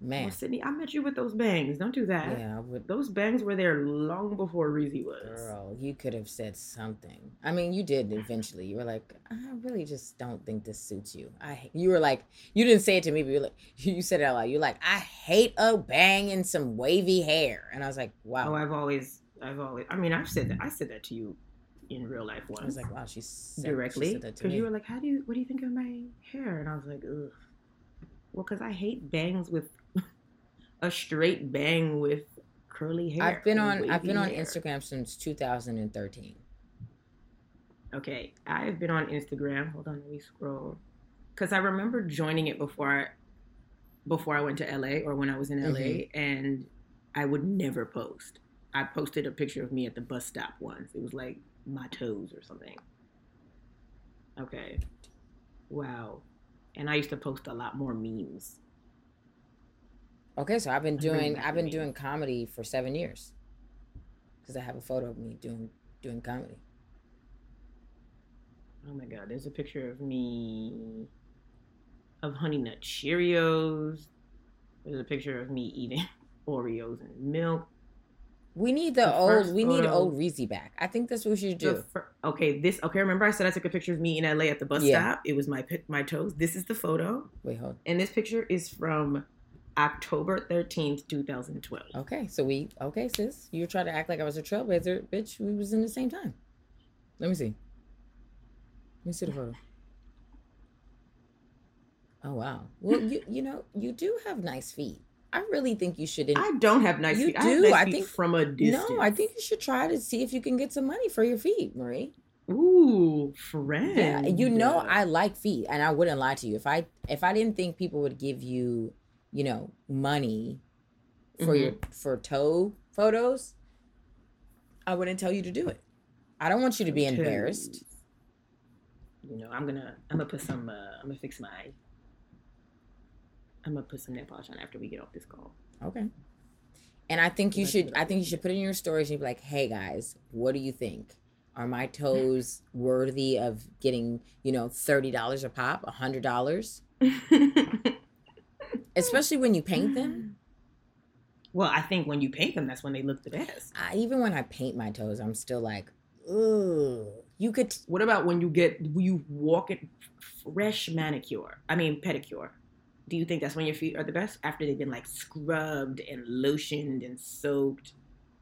Man. Well, Sydney, I met you with those bangs. Don't do that. Yeah, those bangs were there long before Reezy was. Girl, you could have said something. I mean, you did eventually. You were like, I really just don't think this suits you. You were like, you didn't say it to me, but you were like, you said it out loud. You're like, I hate a bang and some wavy hair. And I was like, wow. Oh, I've always, I mean, I've said that. I said that to you. In real life once. I was like, wow, she said that to me. Because you were like, what do you think of my hair? And I was like, ugh. Well, because I hate bangs with a straight bang with curly hair. I've been on Instagram since 2013. Okay. I've been on Instagram. Hold on, let me scroll. Because I remember joining it before I went to LA or when I was in LA and I would never post. I posted a picture of me at the bus stop once. It was like my toes or something. Okay. Wow. And I used to post a lot more memes. Okay, so I've been doing comedy for 7 years. Because I have a photo of me doing comedy. Oh my God, there's a picture of me of Honey Nut Cheerios. There's a picture of me eating Oreos and milk. We need old Reezy back. I think that's what we should do. Remember I said I took a picture of me in LA at the bus stop? It was my toes. This is the photo. Wait, hold on. And this picture is from October 13th, 2012. Okay, so sis, you were trying to act like I was a trailblazer. Bitch, we was in the same time. Let me see. Let me see the photo. Oh, wow. Well, you do have nice feet. I really think you should. I don't have nice feet. I have nice feet from a distance. No, I think you should try to see if you can get some money for your feet, Marie. Ooh, friend. Yeah, I like feet, and I wouldn't lie to you. If I didn't think people would give you, money for your toe photos, I wouldn't tell you to do it. I don't want you to be embarrassed. I'm gonna fix my. I'm gonna put some nail polish on after we get off this call. Okay. And I think you should put it in your stories and be like, hey guys, what do you think? Are my toes worthy of getting, $30 a pop, $100? Especially when you paint them. Well, I think when you paint them, that's when they look the best. Even when I paint my toes, I'm still like, ugh. What about when you walk it fresh pedicure? Do you think that's when your feet are the best? After they've been like scrubbed and lotioned and soaked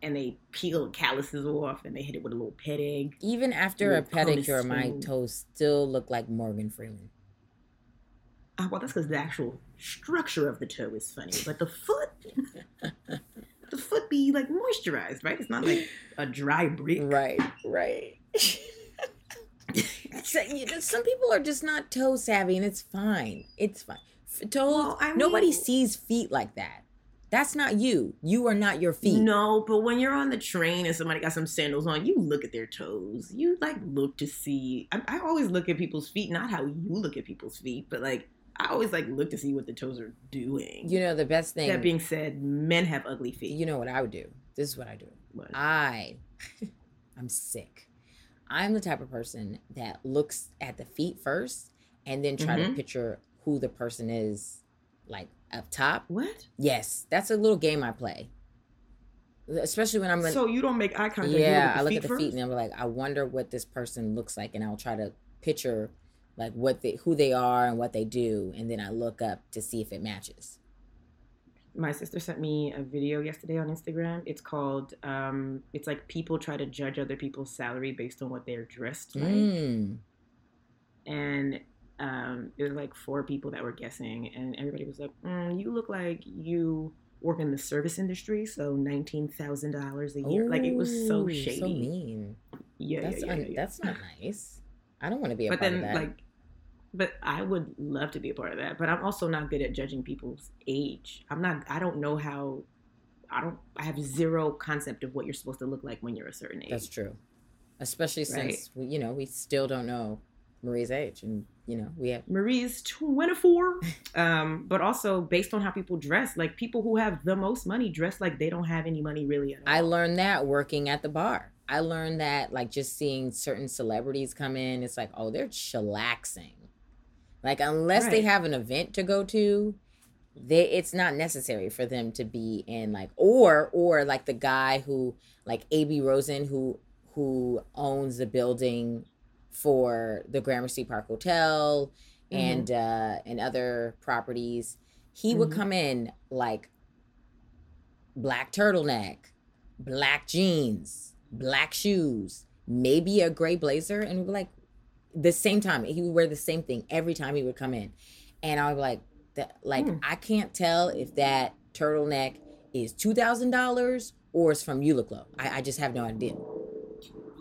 and they peel calluses off and they hit it with a little pedic. Even after a pedicure, my toes still look like Morgan Freeman. Well, that's because the actual structure of the toe is funny. But the foot, be like moisturized, right? It's not like a dry brick. Right. Some people are just not toe savvy and it's fine. It's fine. Toes, well, nobody sees feet like that. That's not you. You are not your feet. No, but when you're on the train and somebody got some sandals on, you look at their toes. You look to see. I always look at people's feet, not how you look at people's feet, but I always look to see what the toes are doing. The best thing. That being said, men have ugly feet. You know what I would do? This is what I do. What? I'm sick. I'm the type of person that looks at the feet first and then try to picture who the person is, up top. What? Yes. That's a little game I play. Especially when I'm like... So you don't make eye contact? Yeah, I look at the feet and I'm like, I wonder what this person looks like, and I'll try to picture, who they are and what they do, and then I look up to see if it matches. My sister sent me a video yesterday on Instagram. It's called, it's like people try to judge other people's salary based on what they're dressed like. And... there were four people that were guessing, and everybody was like, you look like you work in the service industry, so $19,000 a year. It was so shady. So mean. Yeah, yeah. That's not nice. I don't want to be a part of that. But I would love to be a part of that. But I'm also not good at judging people's age. I have zero concept of what you're supposed to look like when you're a certain age. That's true. Especially since, we still don't know Marie's age, and we have Marie's 24. But also based on how people dress, people who have the most money dress like they don't have any money really at all. I learned that working at the bar. I learned that just seeing certain celebrities come in, it's they're chillaxing. Unless they have an event to go to, it's not necessary for them to be in or the guy who A.B. Rosen who owns the building for the Gramercy Park Hotel and other properties. He would come in black turtleneck, black jeans, black shoes, maybe a gray blazer, and we'd be the same time. He would wear the same thing every time he would come in. And I would be I can't tell if that turtleneck is $2,000 or it's from Uniqlo. I just have no idea.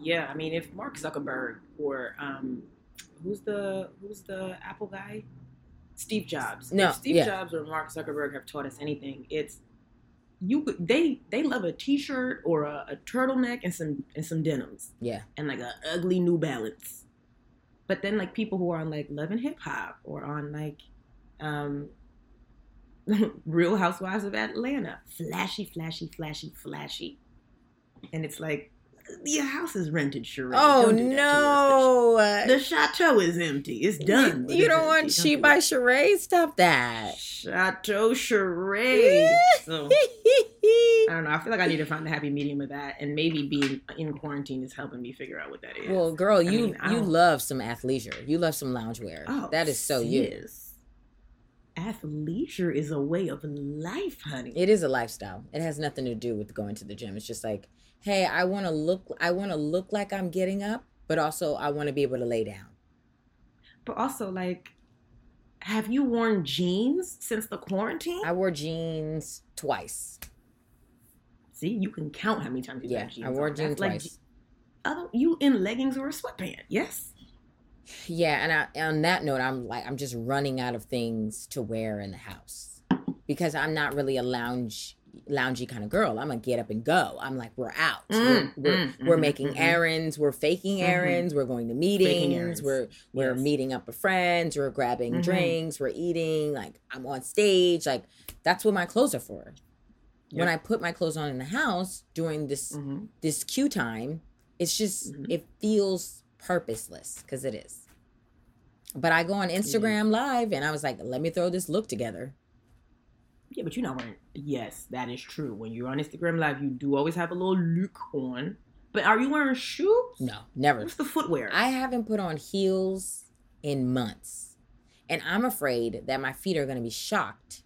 Yeah, I mean, if Mark Zuckerberg or who's the Apple guy? Steve Jobs. No, if Steve Jobs or Mark Zuckerberg have taught us anything, it's they love a t-shirt or a turtleneck and some denims. Yeah. And an ugly New Balance. But then people who are on Love and Hip Hop or on Real Housewives of Atlanta, flashy. And it's your house is rented, Sheree. Oh, no. The chateau is empty. It's done. You don't want She by Sheree? Stop that. Chateau Sheree. So, I don't know. I feel I need to find the happy medium of that. And maybe being in quarantine is helping me figure out what that is. Well, girl, you love some athleisure. You love some loungewear. Oh, that is so you. Athleisure is a way of life, honey. It is a lifestyle. It has nothing to do with going to the gym. It's just hey, I want to look like I'm getting up, but also I want to be able to lay down. But also, like, have you worn jeans since the quarantine? I wore jeans twice. See, you can count how many times you've worn jeans. Yeah, I wore jeans twice. Like, you in leggings or a sweatpant, yes? Yeah, and on that note, I'm just running out of things to wear in the house because I'm not really a loungy kind of girl. I'm a get up and go. I'm like, we're out. We're making errands. We're faking errands. We're going to meetings. We're meeting up with friends. We're grabbing drinks. We're eating. Like, I'm on stage. Like, that's what my clothes are for. Yep. When I put my clothes on in the house during this Q time, it's just it feels purposeless because it is. But I go on Instagram Live and I was like, let me throw this look together. Yeah, but you're not wearing... Yes, that is true. When you're on Instagram Live, you do always have a little look on. But are you wearing shoes? No, never. What's the footwear? I haven't put on heels in months. And I'm afraid that my feet are going to be shocked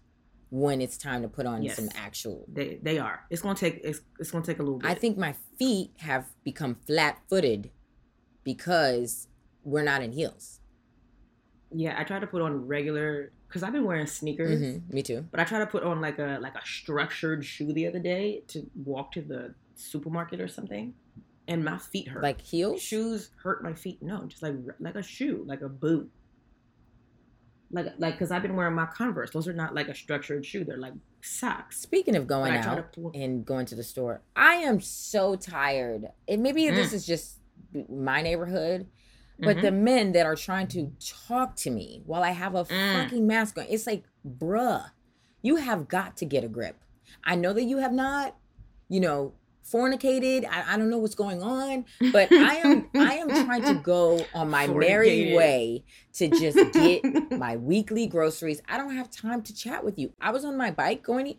when it's time to put on some actual... They are. It's going to take a little bit. I think my feet have become flat-footed because we're not in heels. Yeah, I try to put on regular... Because I've been wearing sneakers. Mm-hmm, me too. But I try to put on like a structured shoe the other day to walk to the supermarket or something. And my feet hurt. Like heels? Shoes hurt my feet. No, just like a shoe, like a boot. Like, because I've been wearing my Converse. Those are not like a structured shoe. They're like socks. Speaking of going out and going to the store, I am so tired. And maybe this is just my neighborhood. But the men that are trying to talk to me while I have a fucking mask on, it's like, bruh, you have got to get a grip. I know that you have not, fornicated. I don't know what's going on, but I am trying to go on my merry way to just get my weekly groceries. I don't have time to chat with you. I was on my bike going,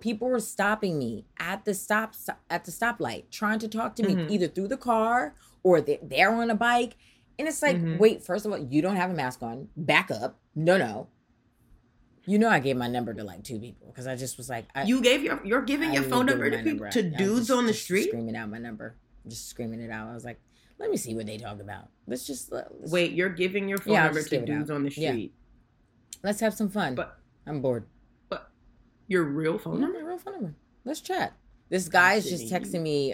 people were stopping me at the stoplight, trying to talk to me either through the car or they're on a bike. And it's like, wait, first of all, you don't have a mask on. Back up. No. I gave my number to like two people because I just was like... You're giving your phone number to people, to dudes on the street? Screaming out my number. Just screaming it out. I was like, let me see what they talk about. Let's just... Wait, you're giving your phone number to dudes on the street? Yeah. Let's have some fun. But I'm bored. But your real phone number? My real phone number. Let's chat. This guy is just texting me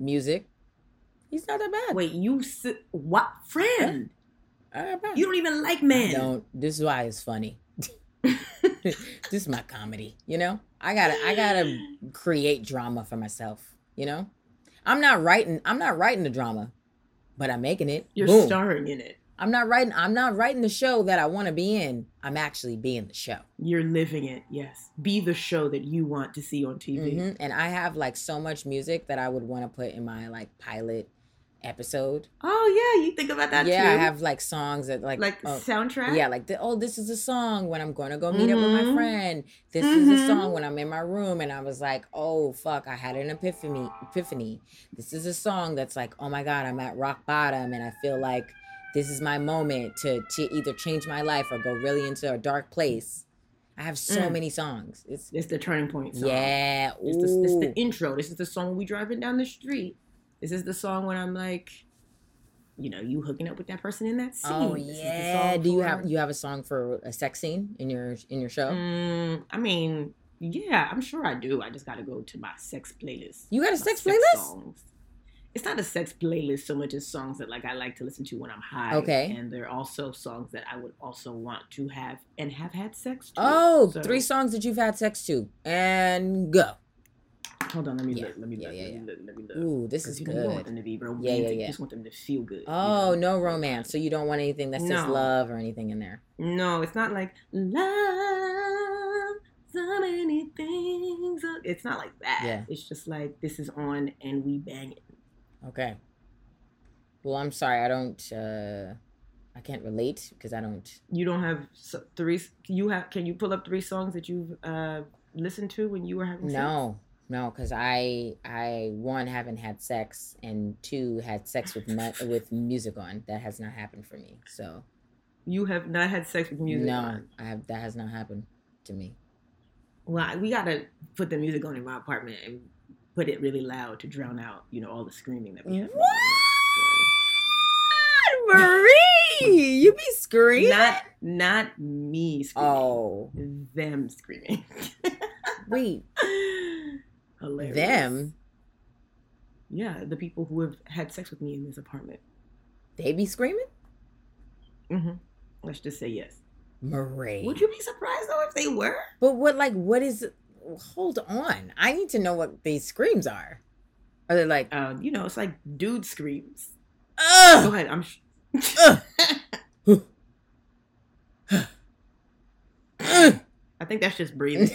music. He's not that bad. Wait, what? Friend? Right. You don't even like men. I don't. This is why it's funny. This is my comedy, I gotta create drama for myself, I'm not writing the drama, but I'm making it. You're Boom. Starring in it. I'm not writing the show that I want to be in. I'm actually being the show. You're living it, yes. Be the show that you want to see on TV. Mm-hmm. And I have like so much music that I would want to put in my like pilot episode. Oh yeah, you think about that too. Yeah, I have like songs that like soundtrack. Yeah, like this is a song when I'm going to go meet up with my friend. This is a song when I'm in my room and I was like, oh fuck, I had an epiphany. This is a song that's like, oh my god, I'm at rock bottom and I feel like this is my moment to either change my life or go really into a dark place. I have so many songs. It's the turning point song. Yeah, it's the intro. This is the song when we driving down the street. This is the song when I'm like, you hooking up with that person in that scene. Oh yeah. Do you have a song for a sex scene in your show? I mean, yeah, I'm sure I do. I just got to go to my sex playlist. You got a sex playlist? Songs. It's not a sex playlist so much as songs that like I like to listen to when I'm high. Okay. And they're also songs that I would also want to have and have had sex to. Oh, so. 3 songs that you've had sex to and go. Hold on, let me look. Ooh, this is good. You don't want them to be romantic. Yeah. You just want them to feel good. Oh, no romance. So you don't want anything that says love or anything in there. No, it's not like love, so many things. It's not like that. Yeah. It's just like this is on and we bang it. Okay. Well, I'm sorry. I don't. I can't relate because I don't. You don't have 3. You have. Can you pull up 3 songs that you've listened to when you were having sex? No, because I 1 haven't had sex and 2 had sex with music on. That has not happened for me. So. You have not had sex with music on. No, that has not happened to me. Well, we gotta put the music on in my apartment and put it really loud to drown out, all the screaming that we have. What? Marie! You be screaming. Not me screaming. Oh. Them screaming. Wait. Hilarious. Them? Yeah, the people who have had sex with me in this apartment. They be screaming? Mm-hmm. Let's just say yes. Marie. Would you be surprised, though, if they were? But what is... Hold on. I need to know what these screams are. Are they like... it's like dude screams. Ugh! Go ahead. I think that's just breathing.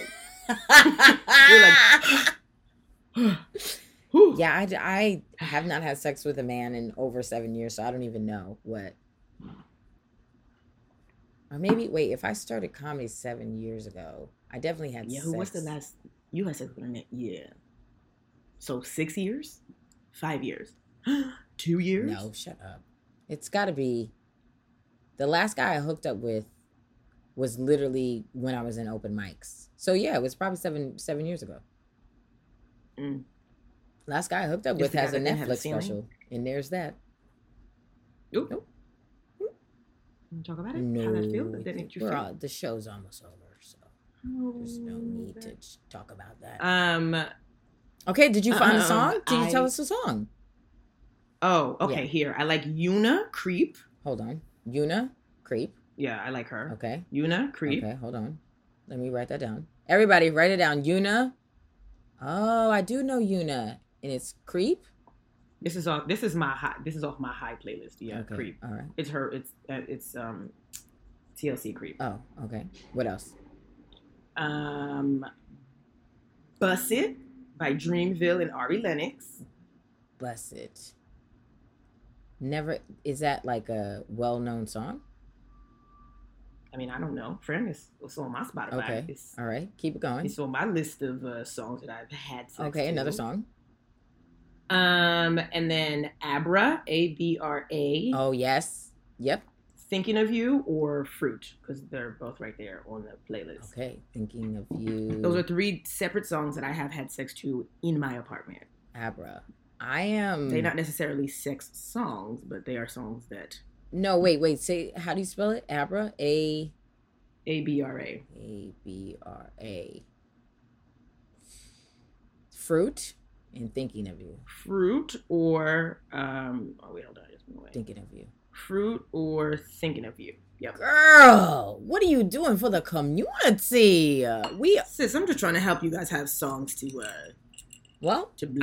You're like... Yeah, I have not had sex with a man in over 7 years, so I don't even know what... Or maybe, wait, if I started comedy 7 years ago, I definitely had sex. Yeah, what's the last... You had sex with me? Yeah. So 6 years? 5 years? 2 years? No, shut up. It's got to be... The last guy I hooked up with was literally when I was in open mics. So, yeah, it was probably seven years ago. Mm. Last guy I hooked up with has a Netflix special. And there's that. Nope. Talk about it? No, how that feels? That makes you feel? The show's almost over, so there's no need to talk about that. Okay, did you find a song? Did you tell us a song? Oh, okay, yeah. Here. I like Yuna, Creep. Hold on. Yuna, Creep. Yeah, I like her. Okay. Yuna, Creep. Okay, hold on. Let me write that down. Everybody, write it down. Yuna. Oh, I do know Yuna. And it's Creep. This is off my high playlist. Yeah, okay. Creep. All right. It's her. It's TLC Creep. Oh, okay. What else? Bust It by Dreamville and Ari Lennox. Bust It. Never is that like a well-known song? I mean, I don't know. Friend, it's on my Spotify. Okay. All right. Keep it going. It's on my list of songs that I've had. Okay, another song. And then Abra, ABRA. Oh, yes. Yep. Thinking of You or Fruit, because they're both right there on the playlist. Okay. Thinking of You. Those are three separate songs that I have had sex to in my apartment. Abra. They're not necessarily sex songs, but they are songs that... No, wait. Say, how do you spell it? Abra? ABRA. ABRA. Fruit? And Thinking of You. Fruit or Thinking of You. Fruit or Thinking of You. Yep. Girl, what are you doing for the community? Sis, I'm just trying to help you guys have songs to I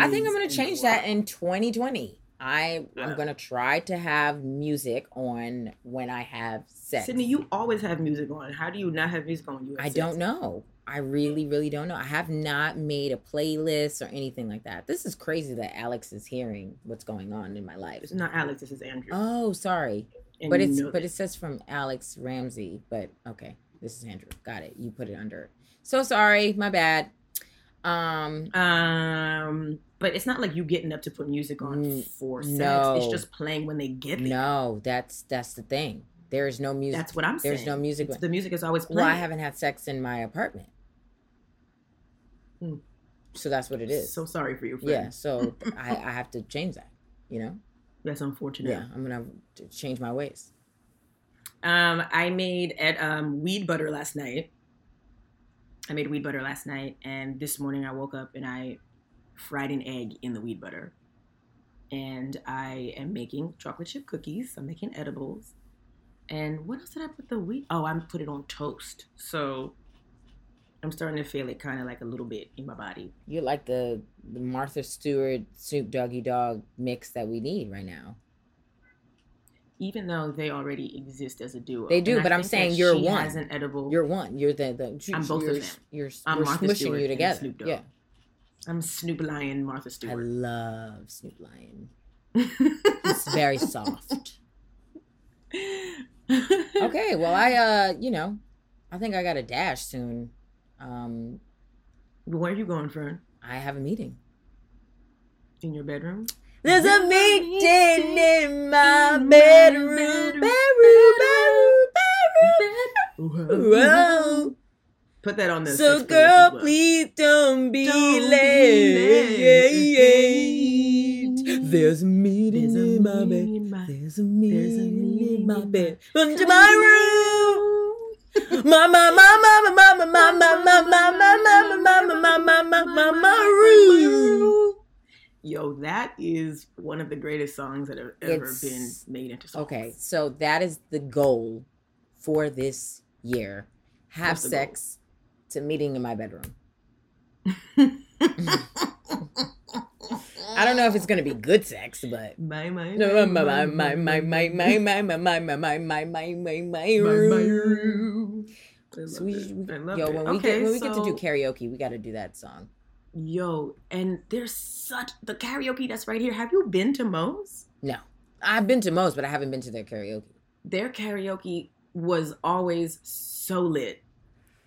think I'm gonna change that in 2020. I'm gonna try to have music on when I have sex. Sydnee, you always have music on. How do you not have music on when you have sex? I don't know. I really, really don't know. I have not made a playlist or anything like that. This is crazy that Alex is hearing what's going on in my life. It's not Alex. This is Andrew. Oh, sorry. And it says from Alex Ramsey. But okay, this is Andrew. Got it. You put it under. So sorry, my bad. But it's not like you getting up to put music on for sex. No. It's just playing when they get there. No, that's the thing. There is no music. That's what I'm saying. There's no music. The music is always playing. Well, I haven't had sex in my apartment. Mm. So that's what it is. So sorry for your friend. Yeah, so I have to change that, you know? That's unfortunate. Yeah, I'm going to change my ways. I made weed butter last night. And this morning I woke up and I fried an egg in the weed butter. And I am making chocolate chip cookies. I'm making edibles. And what else did I put the wheat? Oh, I put it on toast. So I'm starting to feel it kind of like a little bit in my body. You're like the Martha Stewart, Snoop Doggy Dogg mix that we need right now. Even though they already exist as a duo. They do, but I'm saying you're one. She has an edible. You're one. You're the I'm both of them. I'm Martha Stewart you together. And Snoop Dogg. Yeah. I'm Snoop Lion, Martha Stewart. I love Snoop Lion. It's very soft. Okay, well, I think I got a dash soon. Where are you going, Fern? I have a meeting. In your bedroom? There's a meeting in my bedroom. Whoa. Put that on this. So, girl, please don't be late. There's a meeting in my my bed. There's a me in my bed. Under my room. Mama, yo, that is one of the greatest songs that have ever been made into songs. Okay, so that is the goal for this year. Have sex to meeting in my bedroom. I don't know if it's gonna be good sex, but when we get to do karaoke, we gotta do that song. Yo, and there's such the karaoke that's right here. Have you been to Mo's? No. I've been to Mo's, but I haven't been to their karaoke. Their karaoke was always so lit.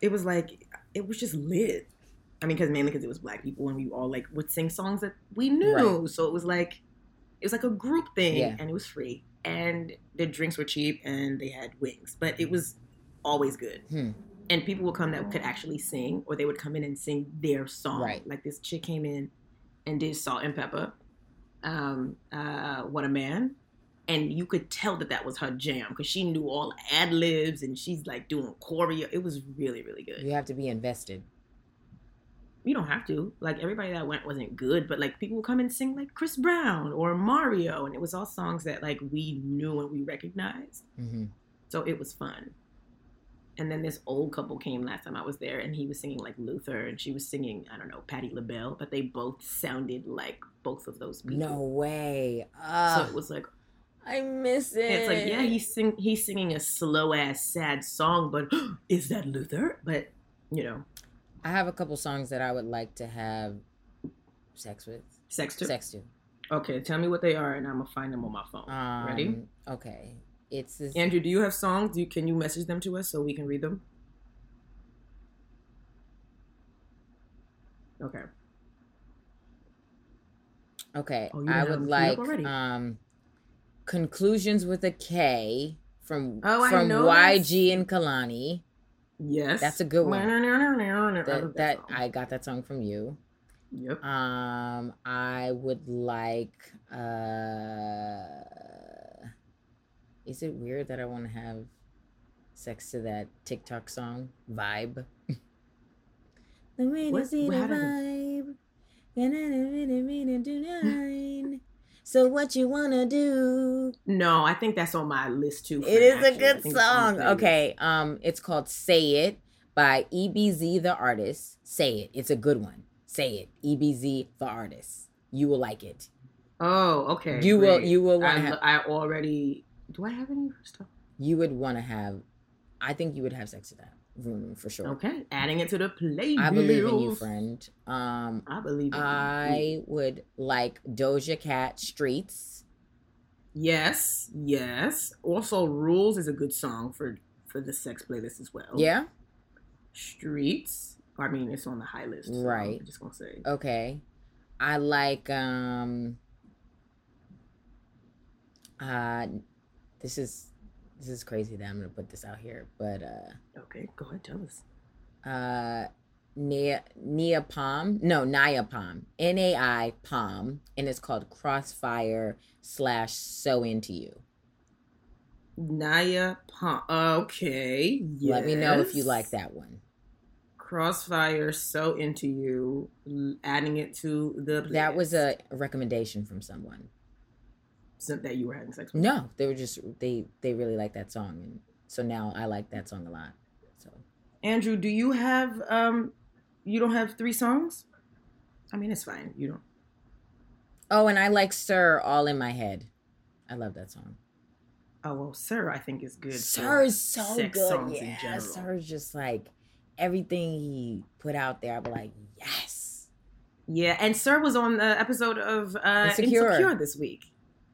It was just lit. I mean, mainly because it was black people and we all would sing songs that we knew. Right. So it was like a group thing and it was free and the drinks were cheap and they had wings, but it was always good. And people would come that could actually sing, or they would come in and sing their song. Right. Like this chick came in and did Salt and Pepper, What a Man. And you could tell that was her jam because she knew all ad libs and she's doing choreo. It was really, really good. You have to be invested. You don't have to. Everybody that went wasn't good, but people would come and sing Chris Brown or Mario, and it was all songs that we knew and we recognized. Mm-hmm. So it was fun. And then this old couple came last time I was there, and he was singing Luther, and she was singing, I don't know, Patti LaBelle, but they both sounded like both of those people. No way. So it was I miss it. It's he's singing a slow ass sad song, but is that Luther? But you know. I have a couple songs that I would like to have sex with. Sex to. Okay, tell me what they are, and I'm gonna find them on my phone. Ready? Okay. It's this... Andrew, do you have songs? Can you message them to us so we can read them? Okay. Oh, I would like Conclusions with a K from YG and Kalani. Yes. That's a good one. That I got that song from you. Yep. I would like is it weird that I want to have sex to that TikTok song Vibe? The way to see the vibe. So what you want to do? No, I think that's on my list too. It is a good song. Okay, it's called Say It by EBZ the artist. Say It. It's a good one. Say It. EBZ the artist. You will like it. Oh, okay. You will want to have... Do I have any stuff? You would want to have... I think you would have sex with that room for sure. Okay. Adding it to the playlist. I believe in you, friend. I believe in you. I would like Doja Cat Streets. Yes. Also, Rules is a good song for the sex playlist as well. Yeah. Streets. I mean, it's on the high list. So right. I'm just going to say. Okay. I like... This is crazy that I'm going to put this out here, but... okay, go ahead, tell us. Nia Palm. N-A-I Palm. And it's called Crossfire / So Into You. Nia Palm. Okay, yes. Let me know if you like that one. Crossfire, So Into You. Adding it to the... playlist. That was a recommendation from someone. That you were having sex with? No, they were just they really like that song, and so now I like that song a lot. So, Andrew, do you have you don't have 3 songs? I mean, it's fine. You don't. Oh, and I like Sir All in My Head. I love that song. Oh well, Sir, I think is good. Sir is so sex good. Songs in general. Sir is just everything he put out there. I'd be like, yes. Yeah, and Sir was on the episode of Insecure this week.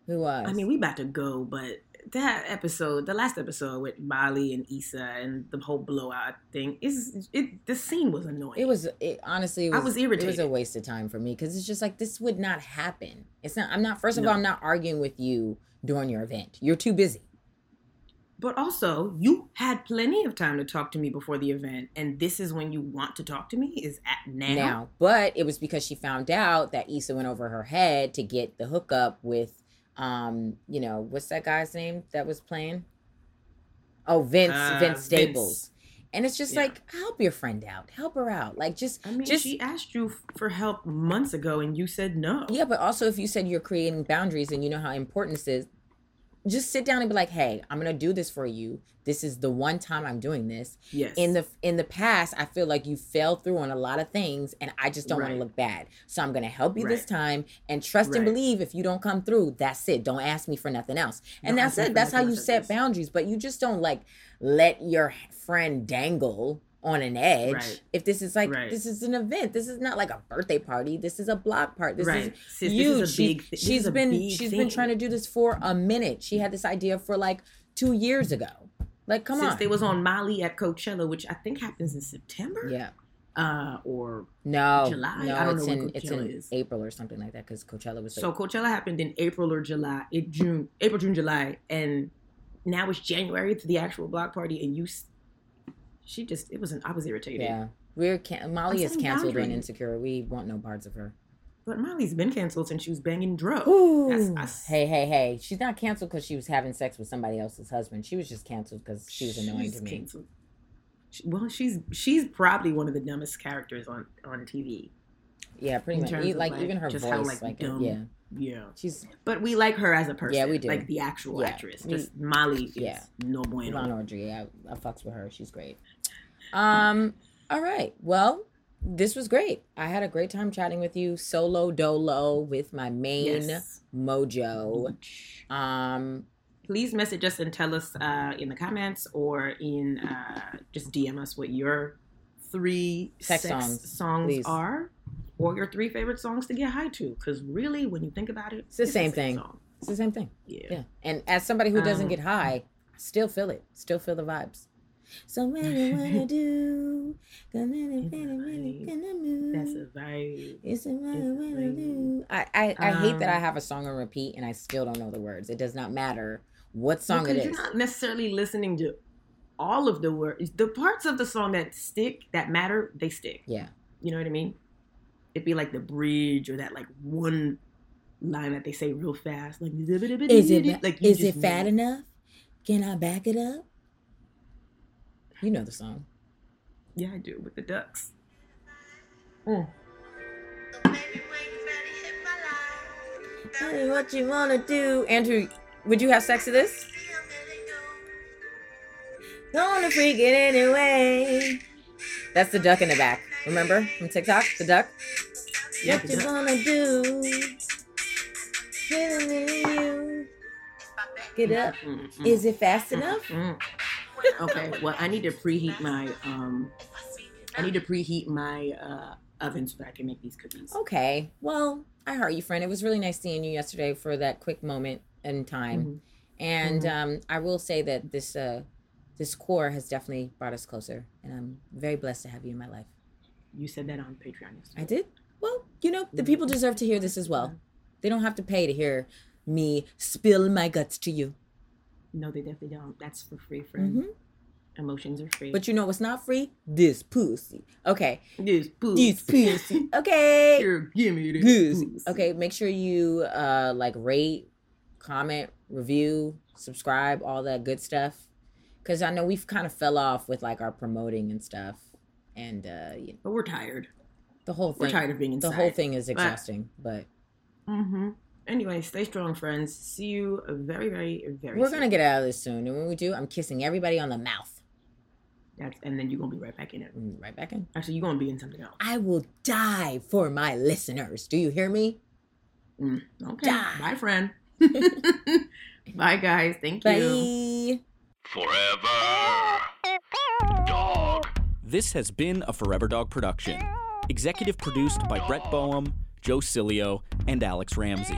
Who was? I mean, we about to go, but that episode, the last episode with Molly and Issa and the whole blowout thing, the scene was annoying. It honestly was, I was irritated. It was a waste of time for me because it's just this would not happen. I'm not arguing with you during your event. You're too busy. But also, you had plenty of time to talk to me before the event, and this is when you want to talk to me, is at now. But it was because she found out that Issa went over her head to get the hookup with you know, what's that guy's name that was playing? Oh, Vince Staples. And it's just like, help your friend out. Help her out. Like, just... I mean, just, she asked you for help months ago and you said no. Yeah, but also if you said you're creating boundaries and you know how important this is, just sit down and be like, hey, I'm going to do this for you. This is the one time I'm doing this. Yes. In the past, I feel like you fell through on a lot of things and I just don't want to look bad. So I'm going to help you this time and trust and believe if you don't come through, that's it. Don't ask me for nothing else. And that's it. That's how you set boundaries. But you just don't like let your friend dangle on an edge if this is like this is an event. This is not like a birthday party. This is a block party. This is huge. This is a big she's been trying to do this for a minute. She had this idea for like 2 years ago. Like, come on. Since they was on Molly at Coachella, which I think happens in September. Yeah. Or no, July. No, I don't know what Coachella is. April or something like that, because Coachella was so Coachella happened in April or July. April, June, July, and now it's January to the actual block party, and she just, it was I was irritated. Yeah. Molly is canceled and Insecure. We want no parts of her. But Molly's been canceled since she was banging drugs. Hey. She's not canceled because she was having sex with somebody else's husband. She was just canceled because she was annoying to me. Canceled. Well, she's probably one of the dumbest characters on TV. Yeah, pretty much. Like, even her just voice. How, like dumb. Yeah. Yeah. But we like her as a person. Yeah, we do. Like the actual actress. Just Molly is no bueno. Ron Audrey. I fucks with her. She's great. All right. Well, this was great. I had a great time chatting with you. Solo dolo with my main mojo. Please message us and tell us in the comments or in just DM us what your 3 sex songs are. Or your 3 favorite songs to get high to. Because really, when you think about it, it's the same thing. Song. It's the same thing. Yeah. And as somebody who doesn't get high, I still feel it. Still feel the vibes. So what do you want to do? That's a vibe. It's a vibe. I hate that I have a song on repeat and I still don't know the words. It does not matter what song it is. You're not necessarily listening to all of the words. The parts of the song that stick, that matter, they stick. Yeah. You know what I mean? It'd be like the bridge or that like one line that they say real fast. Like, is it fat enough? Can I back it up? You know the song. Yeah, I do. With the ducks. Mm. Tell me what you want to do. Andrew, would you have sex to this? Gonna freak it anyway. That's the duck in the back. Remember from TikTok? The duck? Yep, what you gonna do? Get up. Mm-hmm. Is it fast enough? Mm-hmm. Okay, well, I need to preheat my oven so that I can make these cookies. Okay. Well, I heard you, friend. It was really nice seeing you yesterday for that quick moment in time. Mm-hmm. And I will say that this core has definitely brought us closer. And I'm very blessed to have you in my life. You said that on Patreon yesterday. I did? Well, you know, the people deserve to hear this as well. They don't have to pay to hear me spill my guts to you. No, they definitely don't. That's for free, friend. Mm-hmm. Emotions are free. But you know what's not free? This pussy. Okay. This pussy. Okay. Here, give me this pussy. Okay, make sure you rate, comment, review, subscribe, all that good stuff. Because I know we've kind of fell off with like our promoting and stuff. And but we're tired. The whole thing. We're tired of being inside. The whole thing is exhausting. But. Mm-hmm. Anyway, stay strong, friends. See you very, very, very soon. We're gonna get out of this soon, and when we do, I'm kissing everybody on the mouth. And then you're gonna be right back in it. Right back in. Actually, you're gonna be in something else. I will die for my listeners. Do you hear me? Okay. Die. Bye, friend. Bye, guys. Thank you. Forever Dog. This has been a Forever Dog production. Executive produced by Brett Boehm, Joe Cilio, and Alex Ramsey.